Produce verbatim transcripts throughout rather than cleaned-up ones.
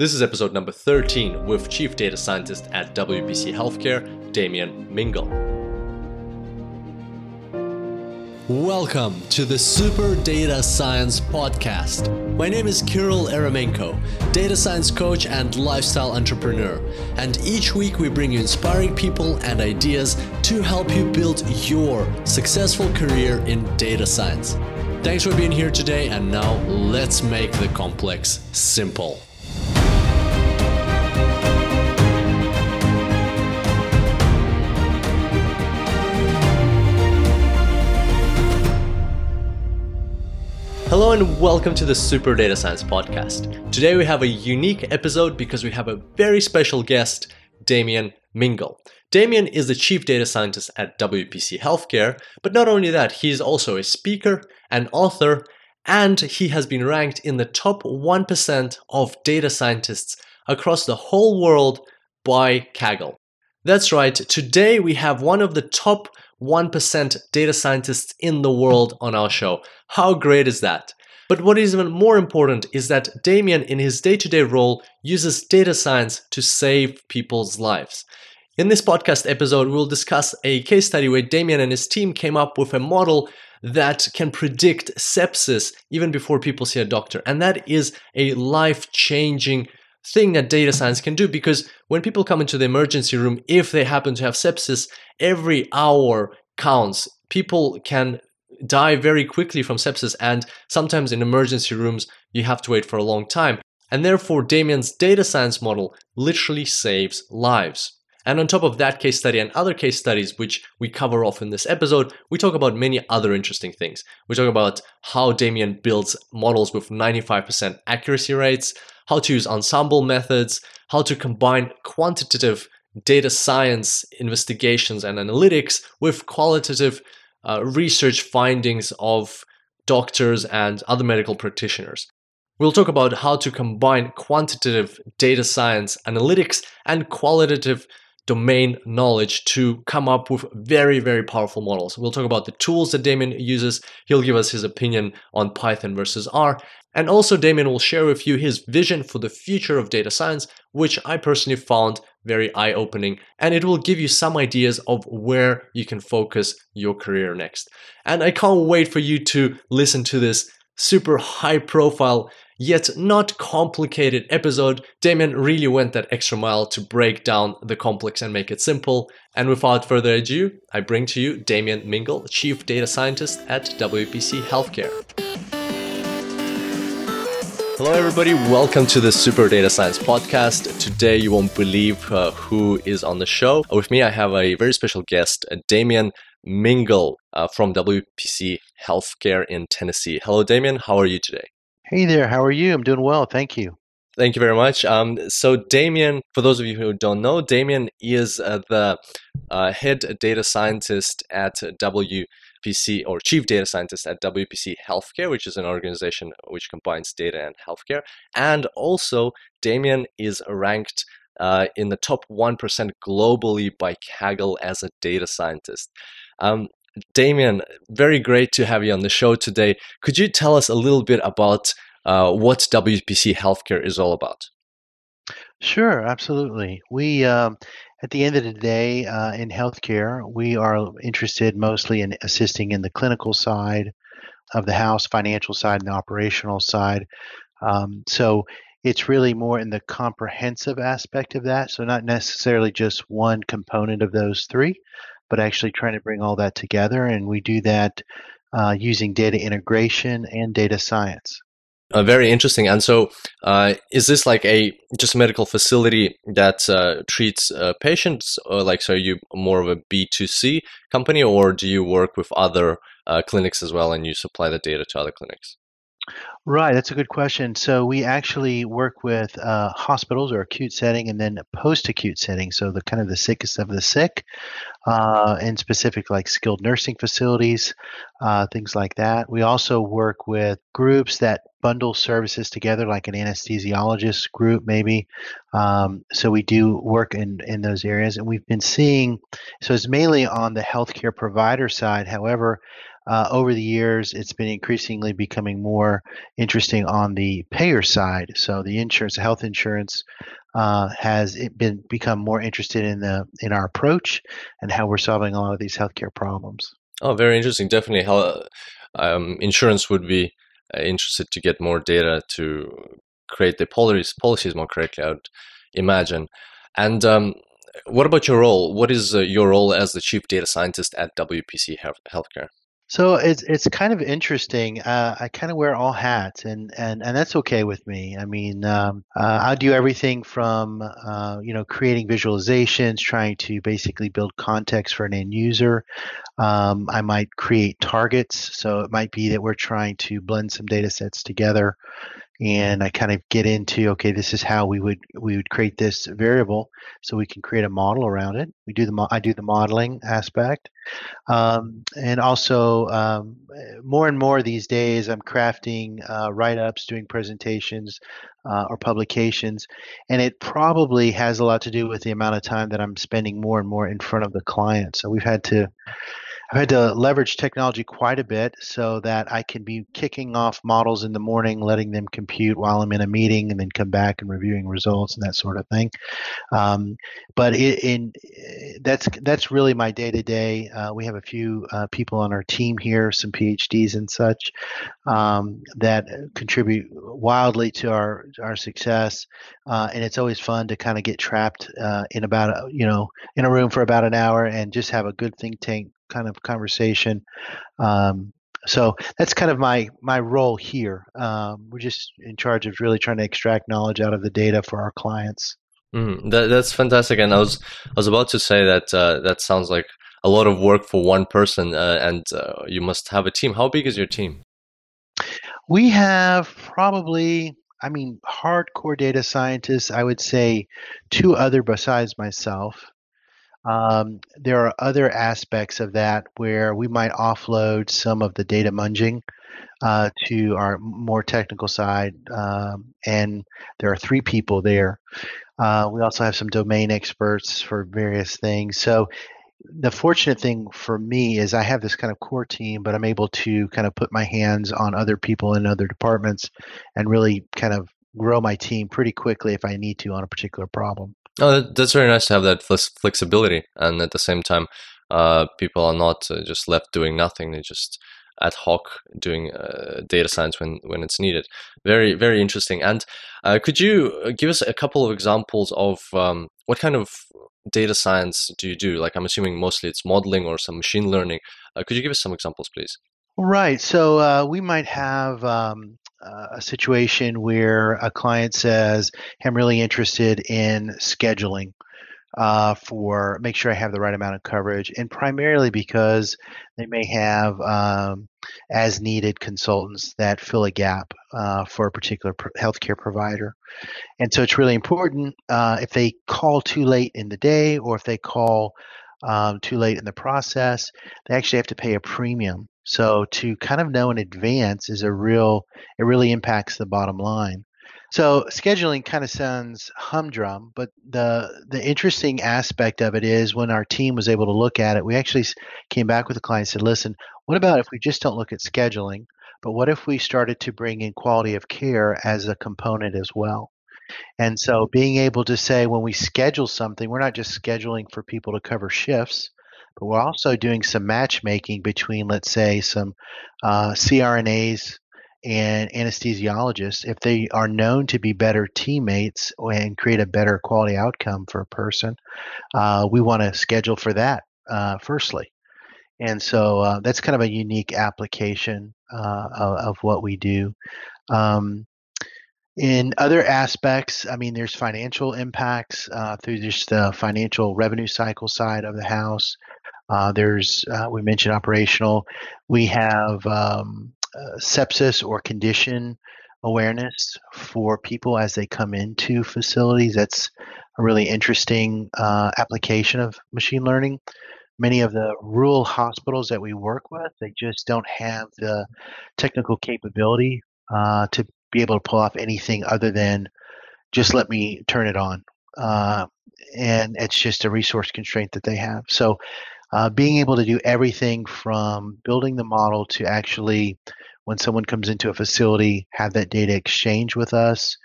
This is episode number thirteen with Chief Data Scientist at W B C HealthCare, Damian Mingle. Welcome to the Super Data Science Podcast. My name is Kirill Eremenko, data science coach and lifestyle entrepreneur. And each week we bring you inspiring people and ideas to help you build your successful career in data science. Thanks for being here today, and now let's make the complex simple. Hello and welcome to the Super Data Science Podcast. Today we have a unique episode because we have a very special guest, Damian Mingle. Damian is the Chief Data Scientist at W P C Healthcare, but not only that, he's also a speaker, an author, and he has been ranked in the top one percent of data scientists across the whole world by Kaggle. That's right, today we have one of the top one percent data scientists in the world on our show. How great is that? But what is even more important is that Damian, in his day-to-day role, uses data science to save people's lives. In this podcast episode, we'll discuss a case study where Damian and his team came up with a model that can predict sepsis even before people see a doctor. And that is a life-changing thing that data science can do, because when people come into the emergency room, if they happen to have sepsis, every hour counts. People can die very quickly from sepsis, and sometimes in emergency rooms, you have to wait for a long time. And therefore, Damian's data science model literally saves lives. And on top of that case study and other case studies, which we cover off in this episode, we talk about many other interesting things. We talk about how Damian builds models with ninety-five percent accuracy rates, how to use ensemble methods, how to combine quantitative data science investigations and analytics with qualitative uh, research findings of doctors and other medical practitioners. We'll talk about how to combine quantitative data science analytics and qualitative domain knowledge to come up with very, very powerful models. We'll talk about the tools that Damian uses. He'll give us his opinion on Python versus R. And also Damian will share with you his vision for the future of data science, which I personally found very eye-opening, and it will give you some ideas of where you can focus your career next. And I can't wait for you to listen to this super high-profile, yet not complicated episode. Damian really went that extra mile to break down the complex and make it simple. And without further ado, I bring to you Damian Mingle, Chief Data Scientist at W P C Healthcare. Hello everybody, welcome to the Super Data Science Podcast. Today you won't believe uh, who is on the show. With me I have a very special guest, Damian Mingle uh, from W P C Healthcare in Tennessee. Hello Damian, how are you today? Hey there, how are you? I'm doing well, thank you. Thank you very much. Um, so Damian, for those of you who don't know, Damian is uh, the uh, head data scientist at W P C. P C or Chief Data Scientist at W P C Healthcare, which is an organization which combines data and healthcare. And also, Damian is ranked uh, in the top one percent globally by Kaggle as a data scientist. Um, Damian, very great to have you on the show today. Could you tell us a little bit about uh, what W P C Healthcare is all about? Sure, absolutely. We um, at the end of the day, uh, in healthcare, we are interested mostly in assisting in the clinical side of the house, financial side, and the operational side. Um, so it's really more in the comprehensive aspect of that. So not necessarily just one component of those three, but actually trying to bring all that together. And we do that uh, using data integration and data science. Uh, very interesting. And so uh, is this like a just a medical facility that uh, treats uh, patients? Or like, so are you more of a B two C company, or do you work with other uh, clinics as well and you supply the data to other clinics? Right. That's a good question. So we actually work with uh, hospitals or acute setting and then post-acute setting. So the kind of the sickest of the sick, uh, and specific like skilled nursing facilities, uh, things like that. We also work with groups that bundle services together, like an anesthesiologist group maybe. Um, so we do work in, in those areas. And we've been seeing, so it's mainly on the healthcare provider side. However, Uh, over the years, it's been increasingly becoming more interesting on the payer side. So the insurance, health insurance, uh, has it been become more interested in the in our approach and how we're solving a lot of these healthcare problems. Oh, very interesting. Definitely, how um, insurance would be interested to get more data to create the policies policies more correctly, I would imagine. And um, what about your role? What is uh, your role as the chief data scientist at W P C Healthcare? So it's it's kind of interesting. Uh, I kind of wear all hats, and, and, and that's okay with me. I mean, um, uh, I do everything from uh, you know creating visualizations, trying to basically build context for an end user. Um, I might create targets, so it might be that we're trying to blend some data sets together, and I kind of get into, okay, this is how we would we would create this variable, so we can create a model around it. We do the mo- I do the modeling aspect, um, and also um, more and more these days, I'm crafting uh, write-ups, doing presentations uh, or publications, and it probably has a lot to do with the amount of time that I'm spending more and more in front of the client. So we've had to. I've had to leverage technology quite a bit so that I can be kicking off models in the morning, letting them compute while I'm in a meeting, and then come back and reviewing results and that sort of thing. Um, but it, in that's that's really my day-to-day. Uh, we have a few uh, people on our team here, some PhDs and such, um, that contribute wildly to our our success. Uh, and it's always fun to kind of get trapped uh, in about a, you know in a room for about an hour and just have a good think tank kind of conversation. Um, so that's kind of my my role here. Um, we're just in charge of really trying to extract knowledge out of the data for our clients. Mm, that, that's fantastic. And I was I was about to say that uh, that sounds like a lot of work for one person, uh, and uh, you must have a team. How big is your team? We have probably, I mean, hardcore data scientists, I would say two other besides myself. Um, there are other aspects of that where we might offload some of the data munging uh, to our more technical side, um, and there are three people there. Uh, we also have some domain experts for various things. So the fortunate thing for me is I have this kind of core team, but I'm able to kind of put my hands on other people in other departments and really kind of grow my team pretty quickly if I need to on a particular problem. Oh, that's very nice to have that flexibility, and at the same time, uh, people are not uh, just left doing nothing. They're just ad hoc doing uh, data science when, when it's needed. Very, very interesting. And uh, could you give us a couple of examples of um, what kind of data science do you do? Like, I'm assuming mostly it's modeling or some machine learning. Uh, could you give us some examples, please? Right. So uh, we might have um, a situation where a client says, hey, I'm really interested in scheduling uh, for make sure I have the right amount of coverage, and primarily because they may have um, as needed consultants that fill a gap uh, for a particular pr- healthcare provider. And so it's really important uh, if they call too late in the day or if they call um, too late in the process, they actually have to pay a premium. So to kind of know in advance is a real, it really impacts the bottom line. So scheduling kind of sounds humdrum, but the the interesting aspect of it is when our team was able to look at it, we actually came back with the client and said, listen, what about if we just don't look at scheduling, but what if we started to bring in quality of care as a component as well? And so being able to say when we schedule something, we're not just scheduling for people to cover shifts, but we're also doing some matchmaking between, let's say, some uh, C R N As and anesthesiologists if they are known to be better teammates and create a better quality outcome for a person. Uh, we want to schedule for that uh, firstly. And so uh, that's kind of a unique application uh, of, of what we do. Um, In other aspects, I mean, there's financial impacts uh, through just the financial revenue cycle side of the house. Uh, there's, uh, we mentioned operational. We have um, uh, sepsis or condition awareness for people as they come into facilities. That's a really interesting uh, application of machine learning. Many of the rural hospitals that we work with, they just don't have the technical capability uh, to be able to pull off anything other than just let me turn it on. Uh, and it's just a resource constraint that they have. So Uh, being able to do everything from building the model to actually, when someone comes into a facility, have that data exchange with us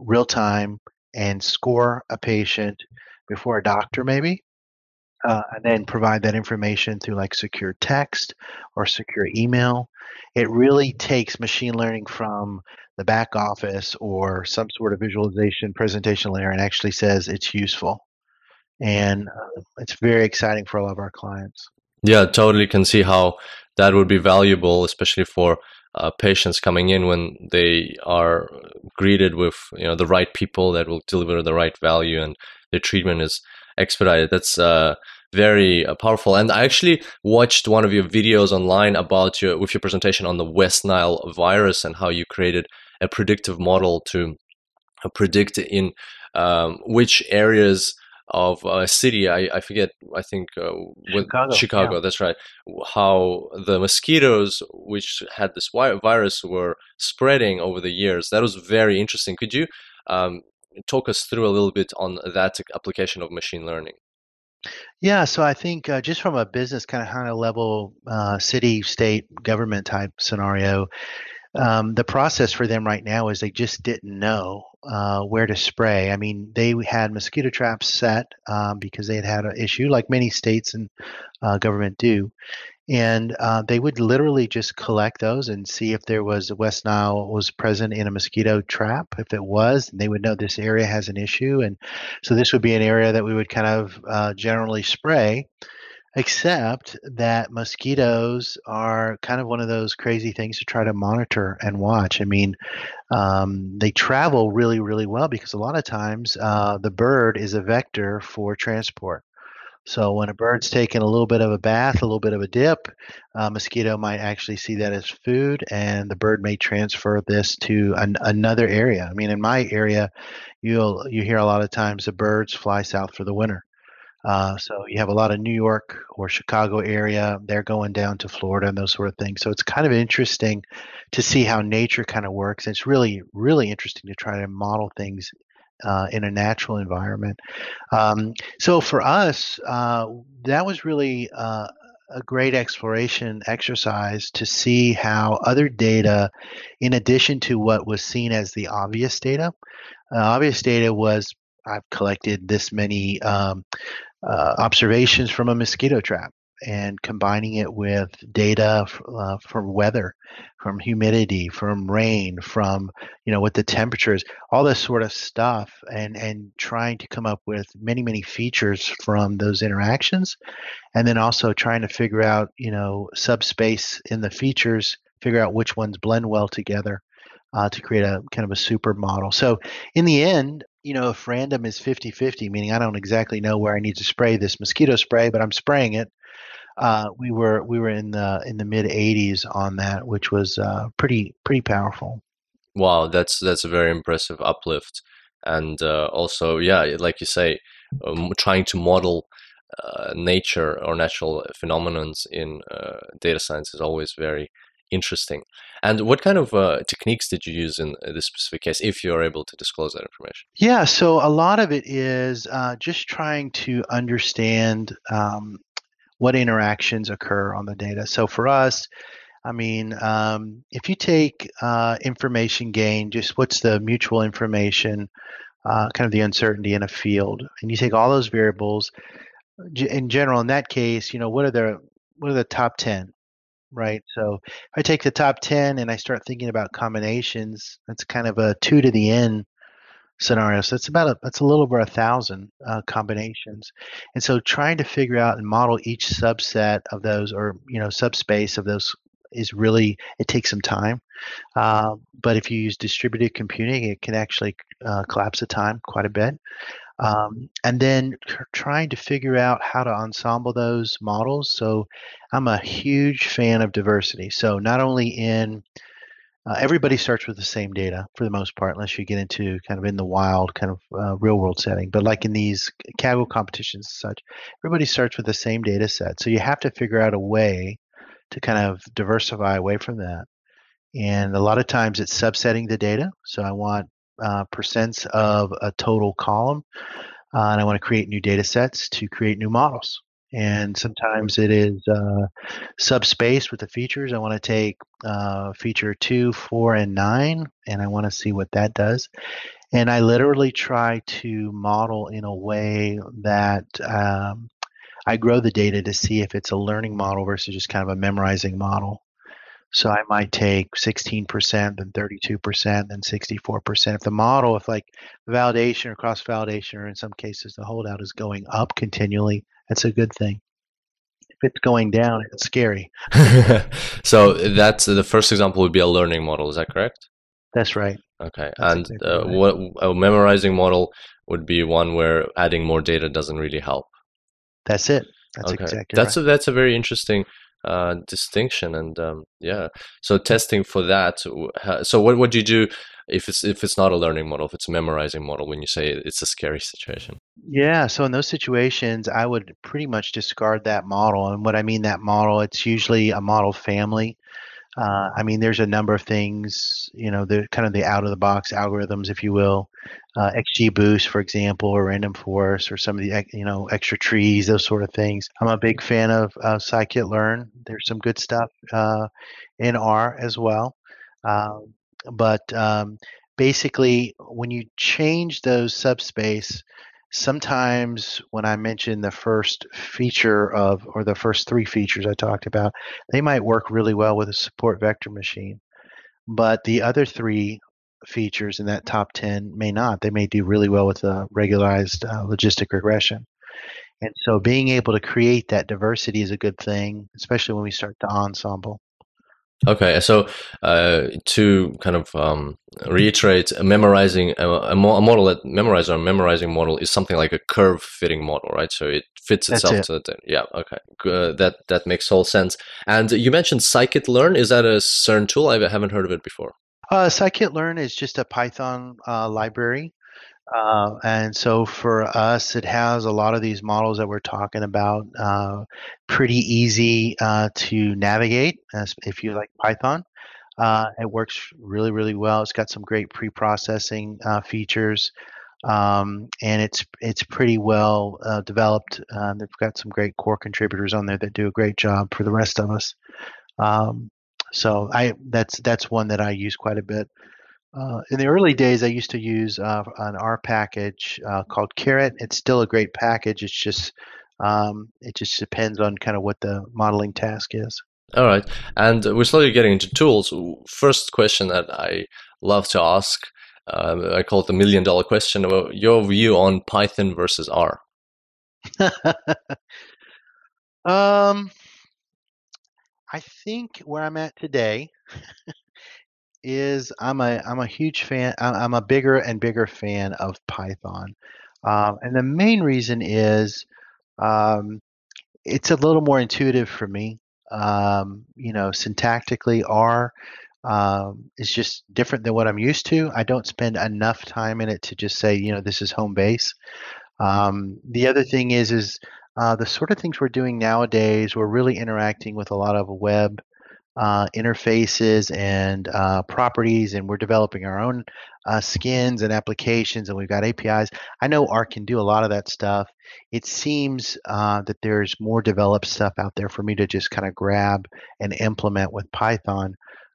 real time and score a patient before a doctor maybe, uh, and then provide that information through like secure text or secure email. It really takes machine learning from the back office or some sort of visualization presentation layer and actually says it's useful. And it's very exciting for all of our clients. Yeah, totally can see how that would be valuable, especially for uh, patients coming in when they are greeted with, you know, the right people that will deliver the right value and their treatment is expedited. That's uh, very uh, powerful. And I actually watched one of your videos online about your with your presentation on the West Nile virus and how you created a predictive model to uh, predict in um, which areas of a city, I, I forget, I think uh, Chicago, Chicago yeah. That's right, how the mosquitoes which had this virus were spreading over the years. That was very interesting. Could you um, talk us through a little bit on that application of machine learning? Yeah, so I think uh, just from a business kind of high level uh, city, state, government type scenario, Um, the process for them right now is they just didn't know uh, where to spray. I mean, they had mosquito traps set um, because they had had an issue, like many states and uh, government do. And uh, they would literally just collect those and see if there was West Nile was present in a mosquito trap. If it was, they would know this area has an issue. And so this would be an area that we would kind of uh, generally spray. Except that mosquitoes are kind of one of those crazy things to try to monitor and watch. I mean, um, they travel really, really well because a lot of times uh, the bird is a vector for transport. So when a bird's taking a little bit of a bath, a little bit of a dip, a mosquito might actually see that as food, and the bird may transfer this to an, another area. I mean, in my area, you'll you hear a lot of times the birds fly south for the winter. Uh, so you have a lot of New York or Chicago area, they're going down to Florida and those sort of things. So it's kind of interesting to see how nature kind of works. It's really, really interesting to try to model things uh, in a natural environment. Um, so for us, uh, that was really uh, a great exploration exercise to see how other data, in addition to what was seen as the obvious data, uh, obvious data was I've collected this many um, uh, observations from a mosquito trap and combining it with data f- uh, from weather, from humidity, from rain, from, you know, what the temperature is, all this sort of stuff, and, and trying to come up with many, many features from those interactions. And then also trying to figure out, you know, subspace in the features, figure out which ones blend well together uh, to create a kind of a super model. So in the end, you know, if random is fifty-fifty, meaning I don't exactly know where I need to spray this mosquito spray, but I'm spraying it, uh, we were we were in the in the mid eighties on that, which was uh, pretty pretty powerful. Wow, that's that's a very impressive uplift, and uh, also, yeah, like you say, um, trying to model uh, nature or natural phenomena in uh, data science is always very interesting. And what kind of uh, techniques did you use in this specific case, if you're able to disclose that information? Yeah, so a lot of it is uh, just trying to understand um, what interactions occur on the data. So for us, I mean, um, if you take uh, information gain, just what's the mutual information, uh, kind of the uncertainty in a field, and you take all those variables, in general, in that case, you know, what are the, what are the top ten? Right. So if I take the top ten and I start thinking about combinations, that's kind of a two to the n scenario. So it's about a, that's a little over a thousand uh, combinations. And so trying to figure out and model each subset of those, or, you know, subspace of those, is really, it takes some time. Uh, but if you use distributed computing, it can actually uh, collapse the time quite a bit. Um, and then t- trying to figure out how to ensemble those models. So I'm a huge fan of diversity. So not only in, uh, everybody starts with the same data for the most part, unless you get into kind of in the wild, kind of uh, real world setting. But like in these Kaggle competitions and such, everybody starts with the same data set. So you have to figure out a way to kind of diversify away from that. And a lot of times it's subsetting the data. So I want Uh, percents of a total column, uh, and I want to create new data sets to create new models. And sometimes it is uh, subspaced with the features. I want to take uh, feature two, four, and nine, and I want to see what that does. And I literally try to model in a way that um, I grow the data to see if it's a learning model versus just kind of a memorizing model. So I might take sixteen percent, then thirty-two percent, then sixty-four percent. If the model, if like validation or cross-validation, or in some cases the holdout is going up continually, that's a good thing. If it's going down, it's scary. So that's the first example would be a learning model. Is that correct? That's right. Okay. That's and exactly uh, right. What a memorizing model would be one where adding more data doesn't really help. That's it. That's okay. exactly that's right. A, that's a very interesting uh, distinction. And um, yeah, so testing for that. So what would you do if it's if it's not a learning model, if it's a memorizing model, when you say it's a scary situation? Yeah. So in those situations, I would pretty much discard that model. And what I mean that model, it's usually a model family. Uh, I mean, there's a number of things, you know, the kind of the out-of-the-box algorithms, if you will, uh, XGBoost, for example, or Random Forest, or some of the, you know, extra trees, those sort of things. I'm a big fan of uh, Scikit-Learn. There's some good stuff uh, in R as well. Uh, but um, basically, when you change those subspace, sometimes when I mention the first feature of, or the first three features I talked about, they might work really well with a support vector machine, but the other three features in that top ten may not. They may do really well with a regularized uh, logistic regression. And so being able to create that diversity is a good thing, especially when we start to ensemble. Okay, so uh, to kind of um, reiterate, memorizing a, a model that memorizer, a memorizing model is something like a curve-fitting model, right? So it fits itself it. to the thing. Yeah, okay, uh, that that makes whole sense. And you mentioned Scikit-Learn. Is that a CERN tool? I haven't heard of it before. Uh, Scikit-Learn is just a Python uh, library, uh, and so for us, it has a lot of these models that we're talking about. Uh, pretty easy uh, to navigate if you like Python. Uh, it works really, really well. It's got some great pre-processing uh, features, um, and it's it's pretty well uh, developed. Uh, they've got some great core contributors on there that do a great job for the rest of us. Um, so I that's that's one that I use quite a bit. Uh, in the early days, I used to use uh, an R package uh, called Caret. It's still a great package. It's just um, it just depends on kind of what the modeling task is. All right, and we're slowly getting into tools. First question that I love to ask, uh, I call it the million dollar question: your view on Python versus R. um, I think where I'm at today. is I'm a I'm a huge fan. I'm a bigger and bigger fan of Python, um, and the main reason is um, it's a little more intuitive for me. Um, you know, syntactically, R um, is just different than what I'm used to. I don't spend enough time in it to just say, you know, this is home base. Um, the other thing is is uh, the sort of things we're doing nowadays. We're really interacting with a lot of web Uh, interfaces and uh, properties, and we're developing our own uh, skins and applications, and we've got A P Is. I know R can do a lot of that stuff. It seems uh, that there's more developed stuff out there for me to just kind of grab and implement with Python.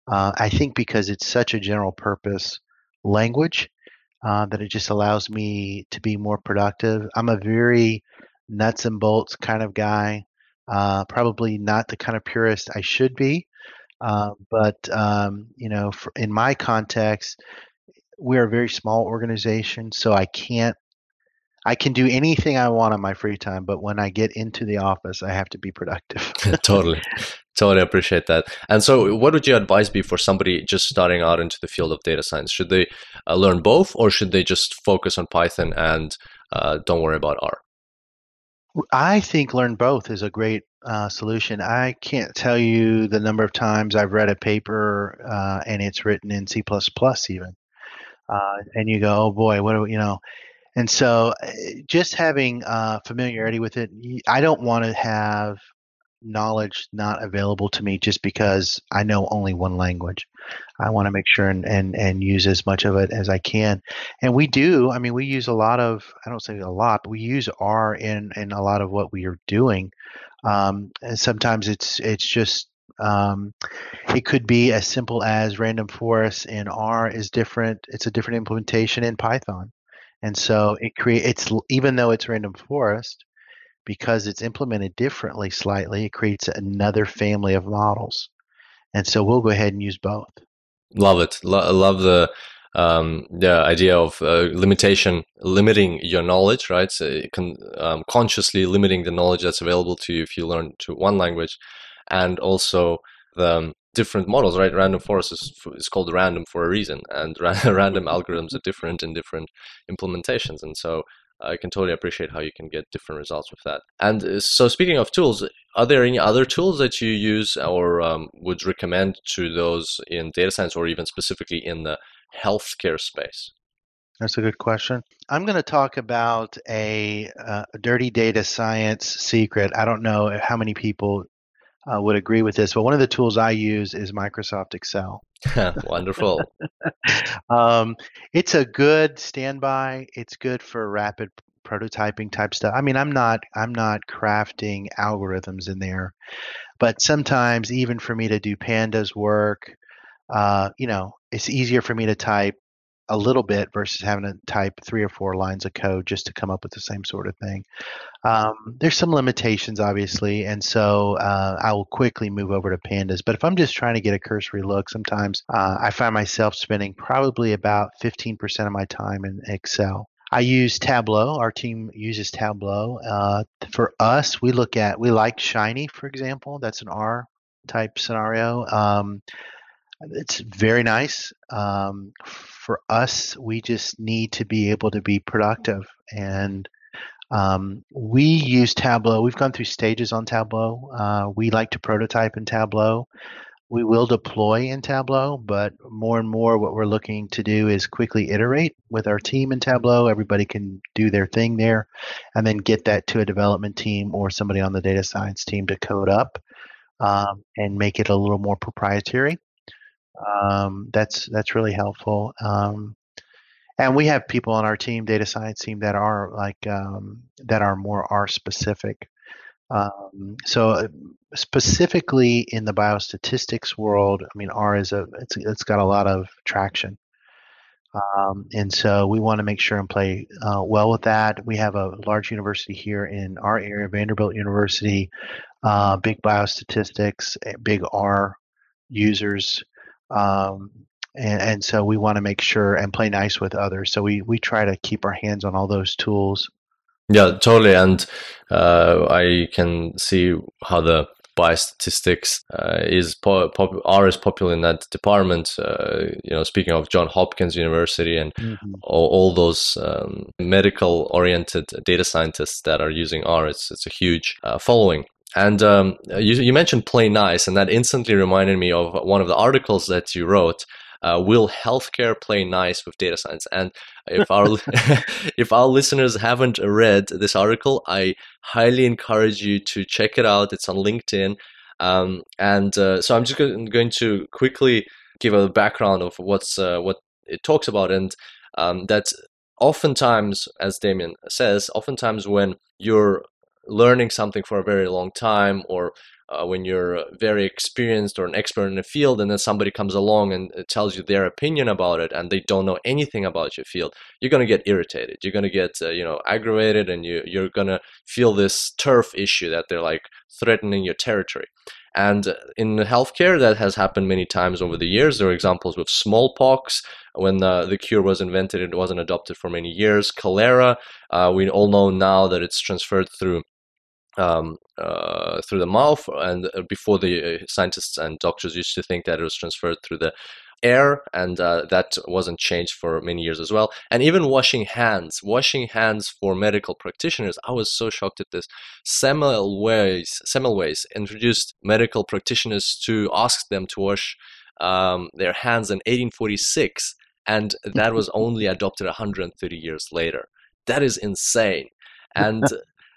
Uh, I think because it's such a general purpose language uh, that it just allows me to be more productive. I'm a very nuts and bolts kind of guy, uh, probably not the kind of purist I should be. Uh, but, um, you know, for, in my context, we're a very small organization, so I can't, I can do anything I want on my free time, but when I get into the office, I have to be productive. Totally. Totally appreciate that. And so what would your advice be for somebody just starting out into the field of data science? Should they uh, learn both, or should they just focus on Python and uh, don't worry about R? I think learn both is a great uh, solution. I can't tell you the number of times I've read a paper uh, and it's written in C plus plus even. Uh, and you go, oh boy, what do we, you know? And so just having uh, familiarity with it, I don't want to have knowledge not available to me just because I know only one language. I want to make sure and, and, and use as much of it as I can. And we do. I mean, we use a lot of, I don't say a lot, but we use R in, in a lot of what we are doing. Um, and sometimes it's it's just, um, it could be as simple as random forests in R is different. It's a different implementation in Python. And so it create, it's even though it's random forest, because it's implemented differently slightly, it creates another family of models. And so we'll go ahead and use both. Love it. Lo- love the um, the idea of uh, limitation, limiting your knowledge, right? So con- um, consciously limiting the knowledge that's available to you if you learn to one language, and also the um, different models, right? Random forest is, is called random for a reason, and ra- random algorithms are different in different implementations. And so I can totally appreciate how you can get different results with that. And so, speaking of tools, are there any other tools that you use or um, would recommend to those in data science or even specifically in the healthcare space? That's a good question. I'm going to talk about a, uh, a dirty data science secret. I don't know how many people uh, would agree with this, but one of the tools I use is Microsoft Excel. Wonderful. um, it's a good standby. It's good for rapid prototyping type stuff. I mean, I'm not, I'm not crafting algorithms in there, but sometimes even for me to do pandas work, uh, you know, it's easier for me to type a little bit versus having to type three or four lines of code just to come up with the same sort of thing. Um, there's some limitations, obviously, and so uh, I will quickly move over to pandas. But if I'm just trying to get a cursory look, sometimes uh, I find myself spending probably about fifteen percent of my time in Excel. I use Tableau. Our team uses Tableau. Uh, for us, we look at, we like Shiny, for example. That's an R type scenario. Um, It's very nice. Um, for us, we just need to be able to be productive. And um, we use Tableau. We've gone through stages on Tableau. Uh, we like to prototype in Tableau. We will deploy in Tableau, but more and more what we're looking to do is quickly iterate with our team in Tableau. Everybody can do their thing there and then get that to a development team or somebody on the data science team to code up um, and make it a little more proprietary. Um, that's, that's really helpful. Um, and we have people on our team, data science team, that are like, um, that are more R specific. Um, so specifically in the biostatistics world, I mean, R is a, it's, it's got a lot of traction. Um, and so we want to make sure and play, uh, well with that. We have a large university here in our area, Vanderbilt University, uh, big biostatistics, big R users. Um, and, and so we want to make sure and play nice with others. So we, we try to keep our hands on all those tools. Yeah, totally. And uh, I can see how the biostatistics uh, is po- pop- R is popular in that department. Uh, you know, speaking of Johns Hopkins University and mm-hmm. all, all those um, medical-oriented data scientists that are using R, it's it's a huge uh, following. And um, you, you mentioned play nice, and that instantly reminded me of one of the articles that you wrote, uh, Will Healthcare Play Nice with Data Science? And if our if our listeners haven't read this article, I highly encourage you to check it out. It's on LinkedIn. Um, and uh, so I'm just go- going to quickly give a background of what's uh, what it talks about. And um, that oftentimes, as Damian says, oftentimes when you're learning something for a very long time, or uh, when you're very experienced or an expert in a field, and then somebody comes along and tells you their opinion about it, and they don't know anything about your field, you're going to get irritated. You're going to get, uh, you know, aggravated, and you, you're going to feel this turf issue that they're like threatening your territory. And in healthcare, that has happened many times over the years. There are examples with smallpox. When uh, the cure was invented, it wasn't adopted for many years. Cholera, uh, we all know now that it's transferred through um uh through the mouth, and before the uh, scientists and doctors used to think that it was transferred through the air, and uh, that wasn't changed for many years as well. And even washing hands washing hands for medical practitioners, I was so shocked at this. Semmelweis Semmelweis introduced medical practitioners to ask them to wash um their hands in eighteen forty-six, and that was only adopted one hundred thirty years later. That is insane. And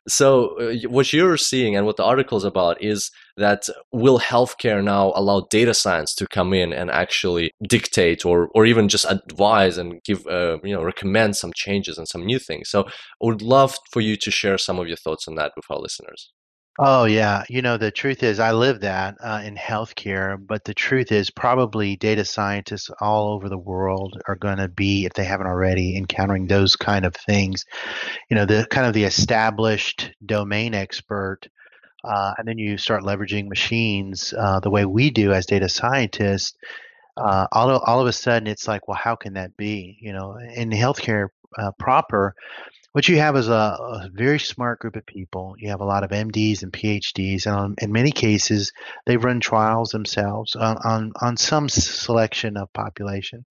So uh, what you're seeing and what the article is about is that will healthcare now allow data science to come in and actually dictate or or even just advise and give, uh, you know, recommend some changes and some new things. So I would love for you to share some of your thoughts on that with our listeners. Oh, yeah. You know, the truth is I live that uh, in healthcare, but the truth is probably data scientists all over the world are going to be, if they haven't already, encountering those kind of things. You know, the kind of the established domain expert, uh, and then you start leveraging machines uh, the way we do as data scientists. Uh, all, all of a sudden, it's like, well, how can that be? You know, in healthcare uh, proper, what you have is a, a very smart group of people. You have a lot of M Ds and P H Ds, and on, in many cases, they've run trials themselves on, on, on some selection of population.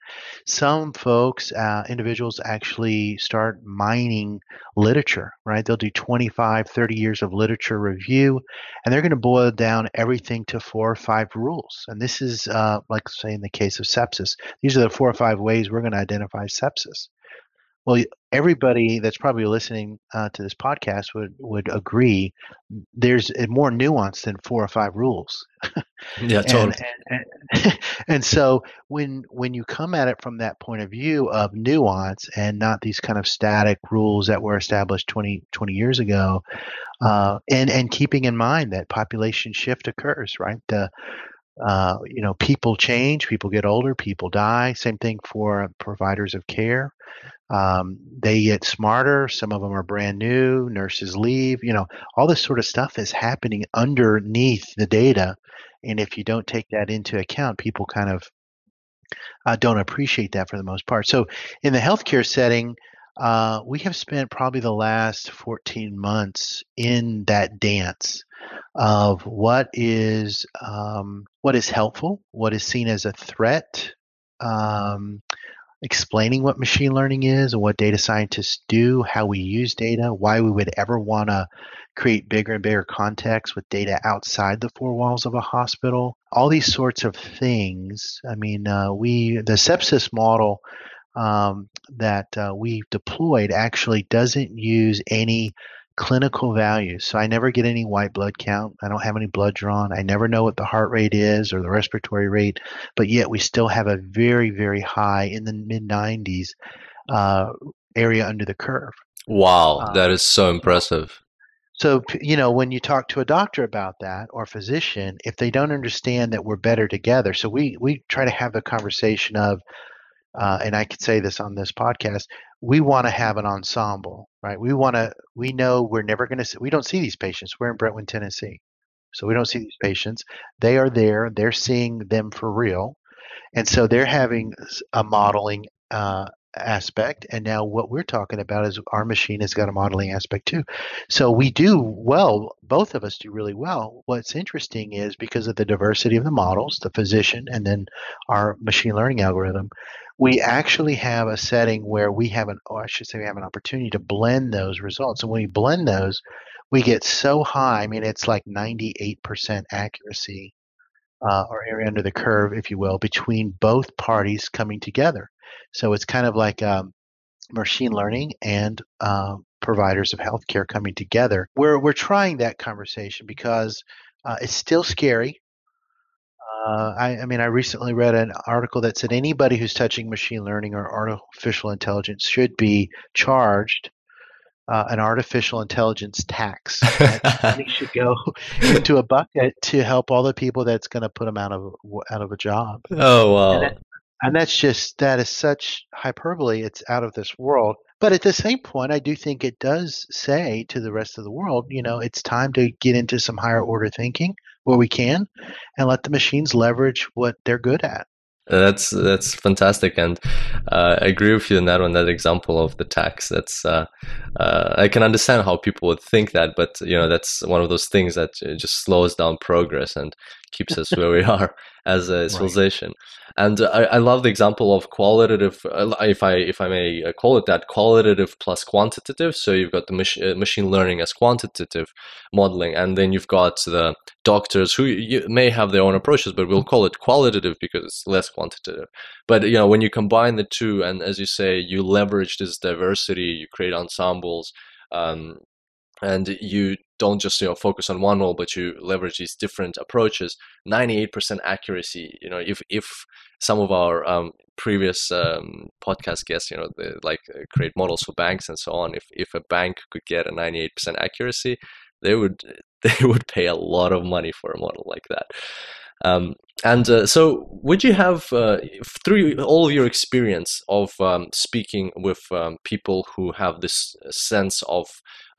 Some folks, uh, individuals actually start mining literature, right? They'll do twenty-five, thirty years of literature review, and they're going to boil down everything to four or five rules. And this is, uh, like, say, in the case of sepsis. These are the four or five ways we're going to identify sepsis. Well, everybody that's probably listening uh, to this podcast would, would agree there's more nuance than four or five rules. Yeah, totally. And, and, and, and so when when you come at it from that point of view of nuance and not these kind of static rules that were established twenty, twenty years ago, uh, and, and keeping in mind that population shift occurs, right? The uh, you know, people change, people get older, people die. Same thing for providers of care. Um, they get smarter. Some of them are brand new. Nurses leave. You know, all this sort of stuff is happening underneath the data, and if you don't take that into account, people kind of uh, don't appreciate that for the most part. So, in the healthcare setting, uh, we have spent probably the last fourteen months in that dance of what is um, what is helpful, what is seen as a threat. Um, explaining what machine learning is and what data scientists do, how we use data, why we would ever want to create bigger and bigger contexts with data outside the four walls of a hospital, all these sorts of things. I mean, uh, we the sepsis model um, that uh, we've deployed actually doesn't use any clinical values. So I never get any white blood count. I don't have any blood drawn. I never know what the heart rate is or the respiratory rate, but yet we still have a very, very high in the mid nineties uh, area under the curve. Wow, uh, that is so impressive. So, you know, when you talk to a doctor about that or a physician, if they don't understand that we're better together, so we, we try to have the conversation of, uh, and I could say this on this podcast, we want to have an ensemble, right? We want to, we know we're never going to see, we don't see these patients. We're in Brentwood, Tennessee. So we don't see these patients. They are there. They're seeing them for real. And so they're having a modeling uh, aspect. And now what we're talking about is our machine has got a modeling aspect too. So we do well, both of us do really well. What's interesting is because of the diversity of the models, the physician, and then our machine learning algorithm, we actually have a setting where we have an, or I should say we have an opportunity to blend those results. And when we blend those, we get so high. I mean, it's like ninety-eight percent accuracy uh, or area under the curve, if you will, between both parties coming together. So it's kind of like um, machine learning and uh, providers of healthcare coming together. We're, we're trying that conversation because uh, it's still scary. Uh, I, I mean, I recently read an article that said anybody who's touching machine learning or artificial intelligence should be charged uh, an artificial intelligence tax. That money should go into a bucket to help all the people that's going to put them out of out of a job. Oh, wow. And, that, and that's just, that is such hyperbole. It's out of this world. But at the same point, I do think it does say to the rest of the world, you know, it's time to get into some higher order thinking where we can and let the machines leverage what they're good at. That's that's fantastic. And uh, I agree with you on that one, that example of the tax. That's uh, uh, I can understand how people would think that, but, you know, that's one of those things that just slows down progress and keeps us where we are as a civilization. Right. And uh, I, I love the example of qualitative, uh, if I if I may call it that, qualitative plus quantitative. So you've got the mach- machine learning as quantitative modeling, and then you've got the doctors who you, may have their own approaches, but we'll call it qualitative because it's less quantitative. But, you know, when you combine the two, and as you say, you leverage this diversity, you create ensembles, um, and you don't just, you know, focus on one role, but you leverage these different approaches. Ninety-eight percent accuracy, you know, if if some of our um, previous um, podcast guests, you know, they, like uh, create models for banks and so on, if if a bank could get a ninety-eight percent accuracy, they would they would pay a lot of money for a model like that. Um, and uh, so would you have, uh, through all of your experience of um, speaking with um, people who have this sense of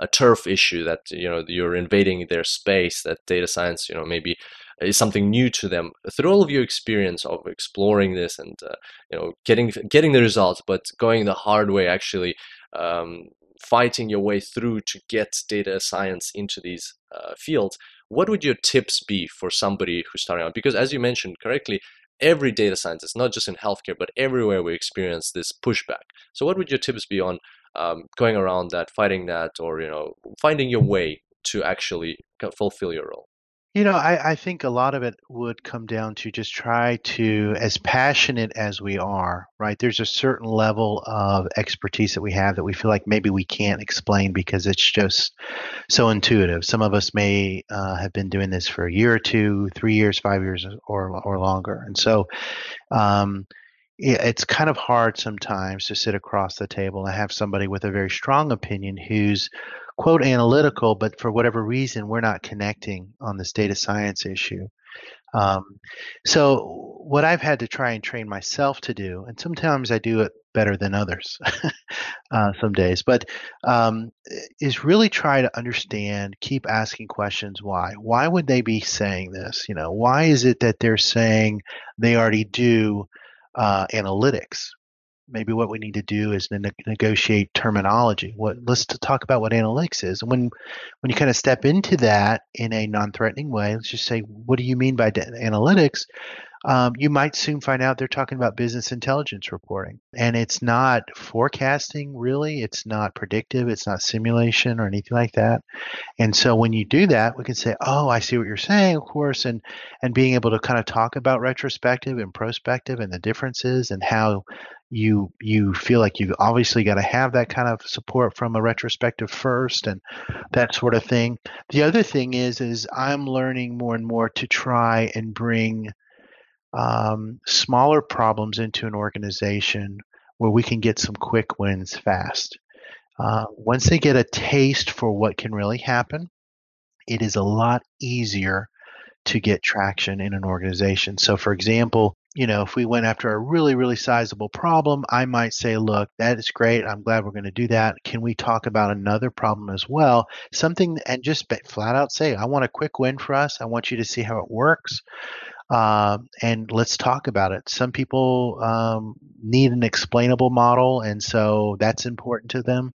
a turf issue, that, you know, you're invading their space, that data science, you know, maybe is something new to them, through all of your experience of exploring this and, uh, you know, getting getting the results, but going the hard way, actually um, fighting your way through to get data science into these uh, fields, what would your tips be for somebody who's starting out? Because as you mentioned correctly, every data scientist, not just in healthcare, but everywhere, we experience this pushback. So what would your tips be on um, going around that, fighting that, or, you know, finding your way to actually fulfill your role? You know, I, I think a lot of it would come down to just try to, as passionate as we are, right? There's a certain level of expertise that we have that we feel like maybe we can't explain because it's just so intuitive. Some of us may uh, have been doing this for a year or two, three years, five years or, or longer. And so um, it, it's kind of hard sometimes to sit across the table and have somebody with a very strong opinion who's quote analytical, but for whatever reason, we're not connecting on this data science issue. Um, so what I've had to try and train myself to do, and sometimes I do it better than others uh, some days, but um, is really try to understand, keep asking questions. Why? Why would they be saying this? You know, why is it that they're saying they already do uh, analytics? Maybe what we need to do is ne- negotiate terminology. What let's talk about what analytics is. And when when you kind of step into that in a non-threatening way, let's just say, what do you mean by da- analytics? Um, you might soon find out they're talking about business intelligence reporting. And it's not forecasting, really. It's not predictive. It's not simulation or anything like that. And so when you do that, we can say, oh, I see what you're saying, of course. And, and being able to kind of talk about retrospective and prospective and the differences and how you you feel like you've obviously got to have that kind of support from a retrospective first and that sort of thing. The other thing is, is I'm learning more and more to try and bring Um, smaller problems into an organization where we can get some quick wins fast. Uh, once they get a taste for what can really happen, it is a lot easier to get traction in an organization. So for example, you know, if we went after a really, really sizable problem, I might say, look, that is great. I'm glad we're going to do that. Can we talk about another problem as well? Something, and just flat out say, I want a quick win for us. I want you to see how it works. Uh, and let's talk about it. Some people um, need an explainable model, and so that's important to them.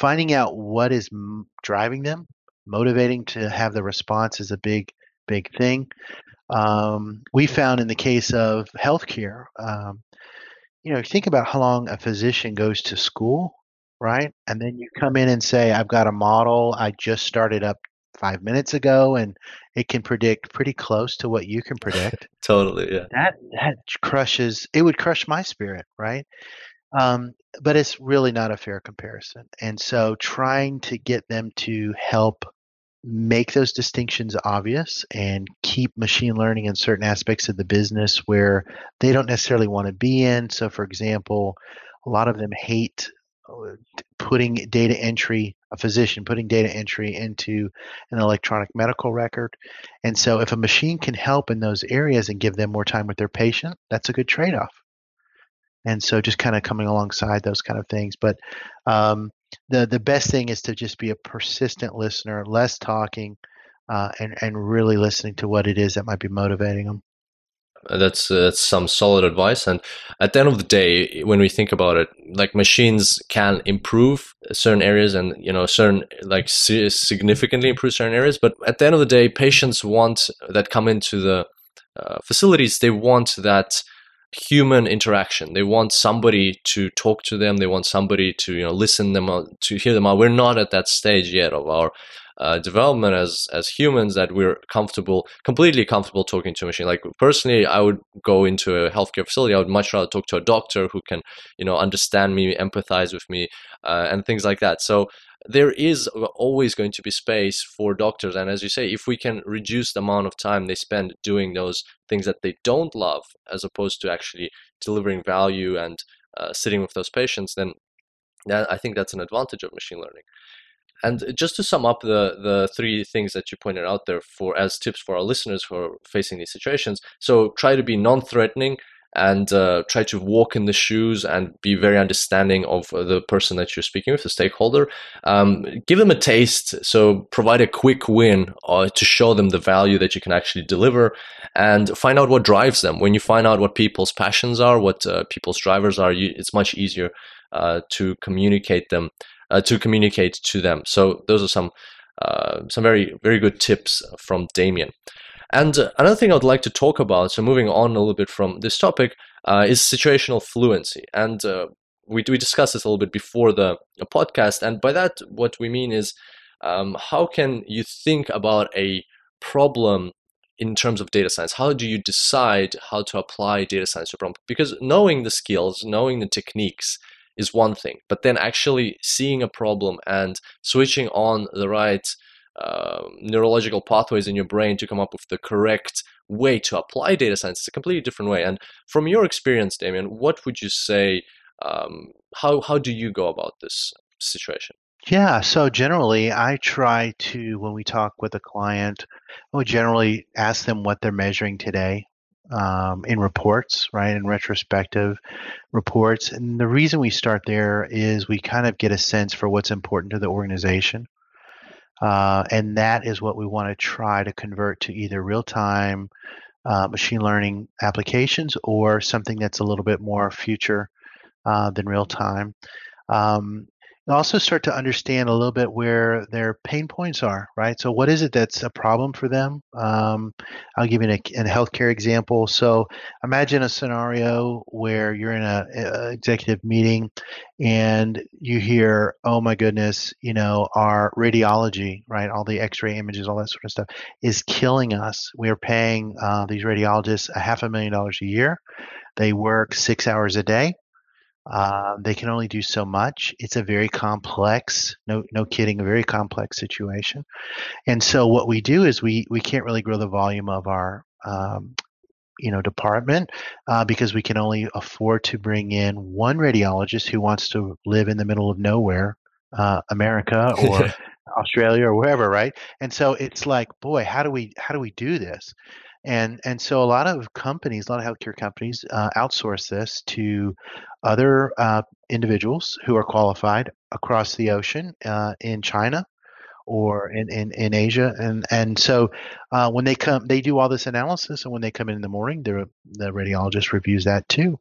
Finding out what is m- driving them, motivating to have the response is a big, big thing. Um, we found in the case of healthcare, um, you know, think about how long a physician goes to school, right? And then you come in and say, I've got a model. I just started up five minutes ago, and it can predict pretty close to what you can predict. Totally, yeah. That that crushes. It would crush my spirit, right? Um, but it's really not a fair comparison. And so, trying to get them to help make those distinctions obvious and keep machine learning in certain aspects of the business where they don't necessarily want to be in. So, for example, a lot of them hate putting data entry, a physician putting data entry into an electronic medical record. And so if a machine can help in those areas and give them more time with their patient, that's a good trade-off. And so just kind of coming alongside those kind of things. But um, the the best thing is to just be a persistent listener, less talking, uh, and, and really listening to what it is that might be motivating them. That's uh, that's some solid advice. And at the end of the day, when we think about it, like machines can improve certain areas and, you know, certain like si- significantly improve certain areas. But at the end of the day, patients want that come into the uh, facilities. They want that human interaction. They want somebody to talk to them. They want somebody to, you know, listen them out, to hear them out. We're not at that stage yet of our Uh, development as as humans that we're comfortable, completely comfortable talking to a machine. Like personally, I would go into a healthcare facility. I would much rather talk to a doctor who can, you know, understand me, empathize with me, uh, and things like that. So there is always going to be space for doctors. And as you say, if we can reduce the amount of time they spend doing those things that they don't love, as opposed to actually delivering value and uh, sitting with those patients, then that, I think that's an advantage of machine learning. And just to sum up the, the three things that you pointed out there for as tips for our listeners who are facing these situations. So try to be non-threatening and uh, try to walk in the shoes and be very understanding of the person that you're speaking with, the stakeholder. Um, give them a taste. So provide a quick win uh, to show them the value that you can actually deliver, and find out what drives them. When you find out what people's passions are, what uh, people's drivers are, you, it's much easier uh, to communicate them. Uh, to communicate to them. So those are some uh, some very, very good tips from Damian. And uh, another thing I'd like to talk about, so moving on a little bit from this topic, uh, is situational fluency. And uh, we, we discussed this a little bit before the podcast. And by that, what we mean is um, how can you think about a problem in terms of data science? How do you decide how to apply data science to a problem? Because knowing the skills, knowing the techniques, is one thing, but then actually seeing a problem and switching on the right uh, neurological pathways in your brain to come up with the correct way to apply data science is a completely different way. And from your experience, Damian, what would you say, um, how, how do you go about this situation? Yeah, so generally I try to, when we talk with a client, I would generally ask them what they're measuring today. Um, in reports, right, in retrospective reports. And the reason we start there is we kind of get a sense for what's important to the organization. Uh, and that is what we want to try to convert to either real-time uh, machine learning applications or something that's a little bit more future uh, than real-time. Um, also start to understand a little bit where their pain points are, right? So what is it that's a problem for them? Um, I'll give you an, an healthcare example. So imagine a scenario where you're in a, a executive meeting and you hear, oh my goodness, you know, our radiology, right? All the x-ray images, all that sort of stuff is killing us. We are paying uh, these radiologists a half a million dollars a year. They work six hours a day. Uh, they can only do so much. It's a very complex, no no kidding, a very complex situation. And so what we do is we we can't really grow the volume of our um, you know department uh, because we can only afford to bring in one radiologist who wants to live in the middle of nowhere, uh, America or Australia or wherever, right? And so it's like, boy, how do we how do we do this? And and so a lot of companies, a lot of healthcare companies uh, outsource this to other uh, individuals who are qualified across the ocean uh, in China or in, in, in Asia. And and so uh, when they come, they do all this analysis. And when they come in in the morning, the radiologist reviews that too.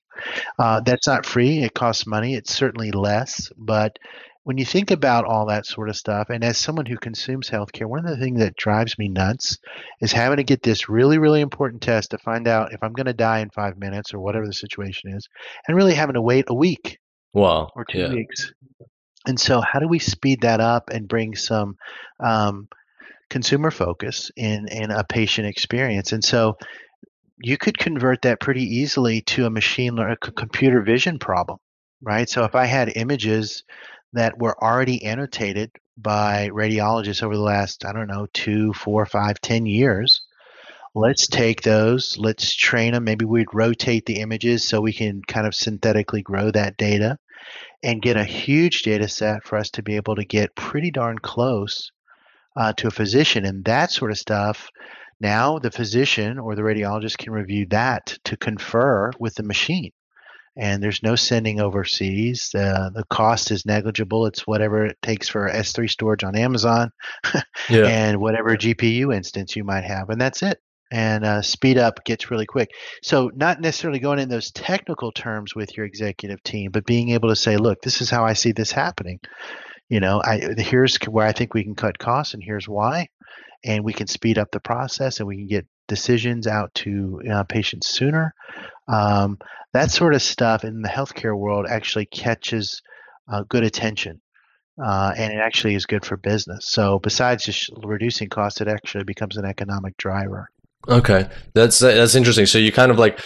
Uh, that's not free. It costs money. It's certainly less. But when you think about all that sort of stuff, and as someone who consumes healthcare, one of the things that drives me nuts is having to get this really, really important test to find out if I'm going to die in five minutes or whatever the situation is, and really having to wait a week wow. or two yeah. weeks. And so how do we speed that up and bring some um, consumer focus in, in a patient experience? And so you could convert that pretty easily to a machine learning, a computer vision problem, right? So if I had images that were already annotated by radiologists over the last, I don't know, two, four, five, ten years. Let's take those, let's train them. Maybe we'd rotate the images so we can kind of synthetically grow that data and get a huge data set for us to be able to get pretty darn close uh, to a physician and that sort of stuff. Now the physician or the radiologist can review that to confer with the machine. And there's no sending overseas. Uh, the cost is negligible. It's whatever it takes for S three storage on Amazon yeah. and whatever G P U instance you might have. And that's it. And uh, speed up gets really quick. So not necessarily going in those technical terms with your executive team, but being able to say, look, this is how I see this happening. You know, I, here's where I think we can cut costs and here's why. And we can speed up the process and we can get decisions out to uh, patients sooner. Um, that sort of stuff in the healthcare world actually catches uh, good attention, uh, and it actually is good for business. So besides just reducing costs, it actually becomes an economic driver. Okay, that's that's interesting. So you kind of like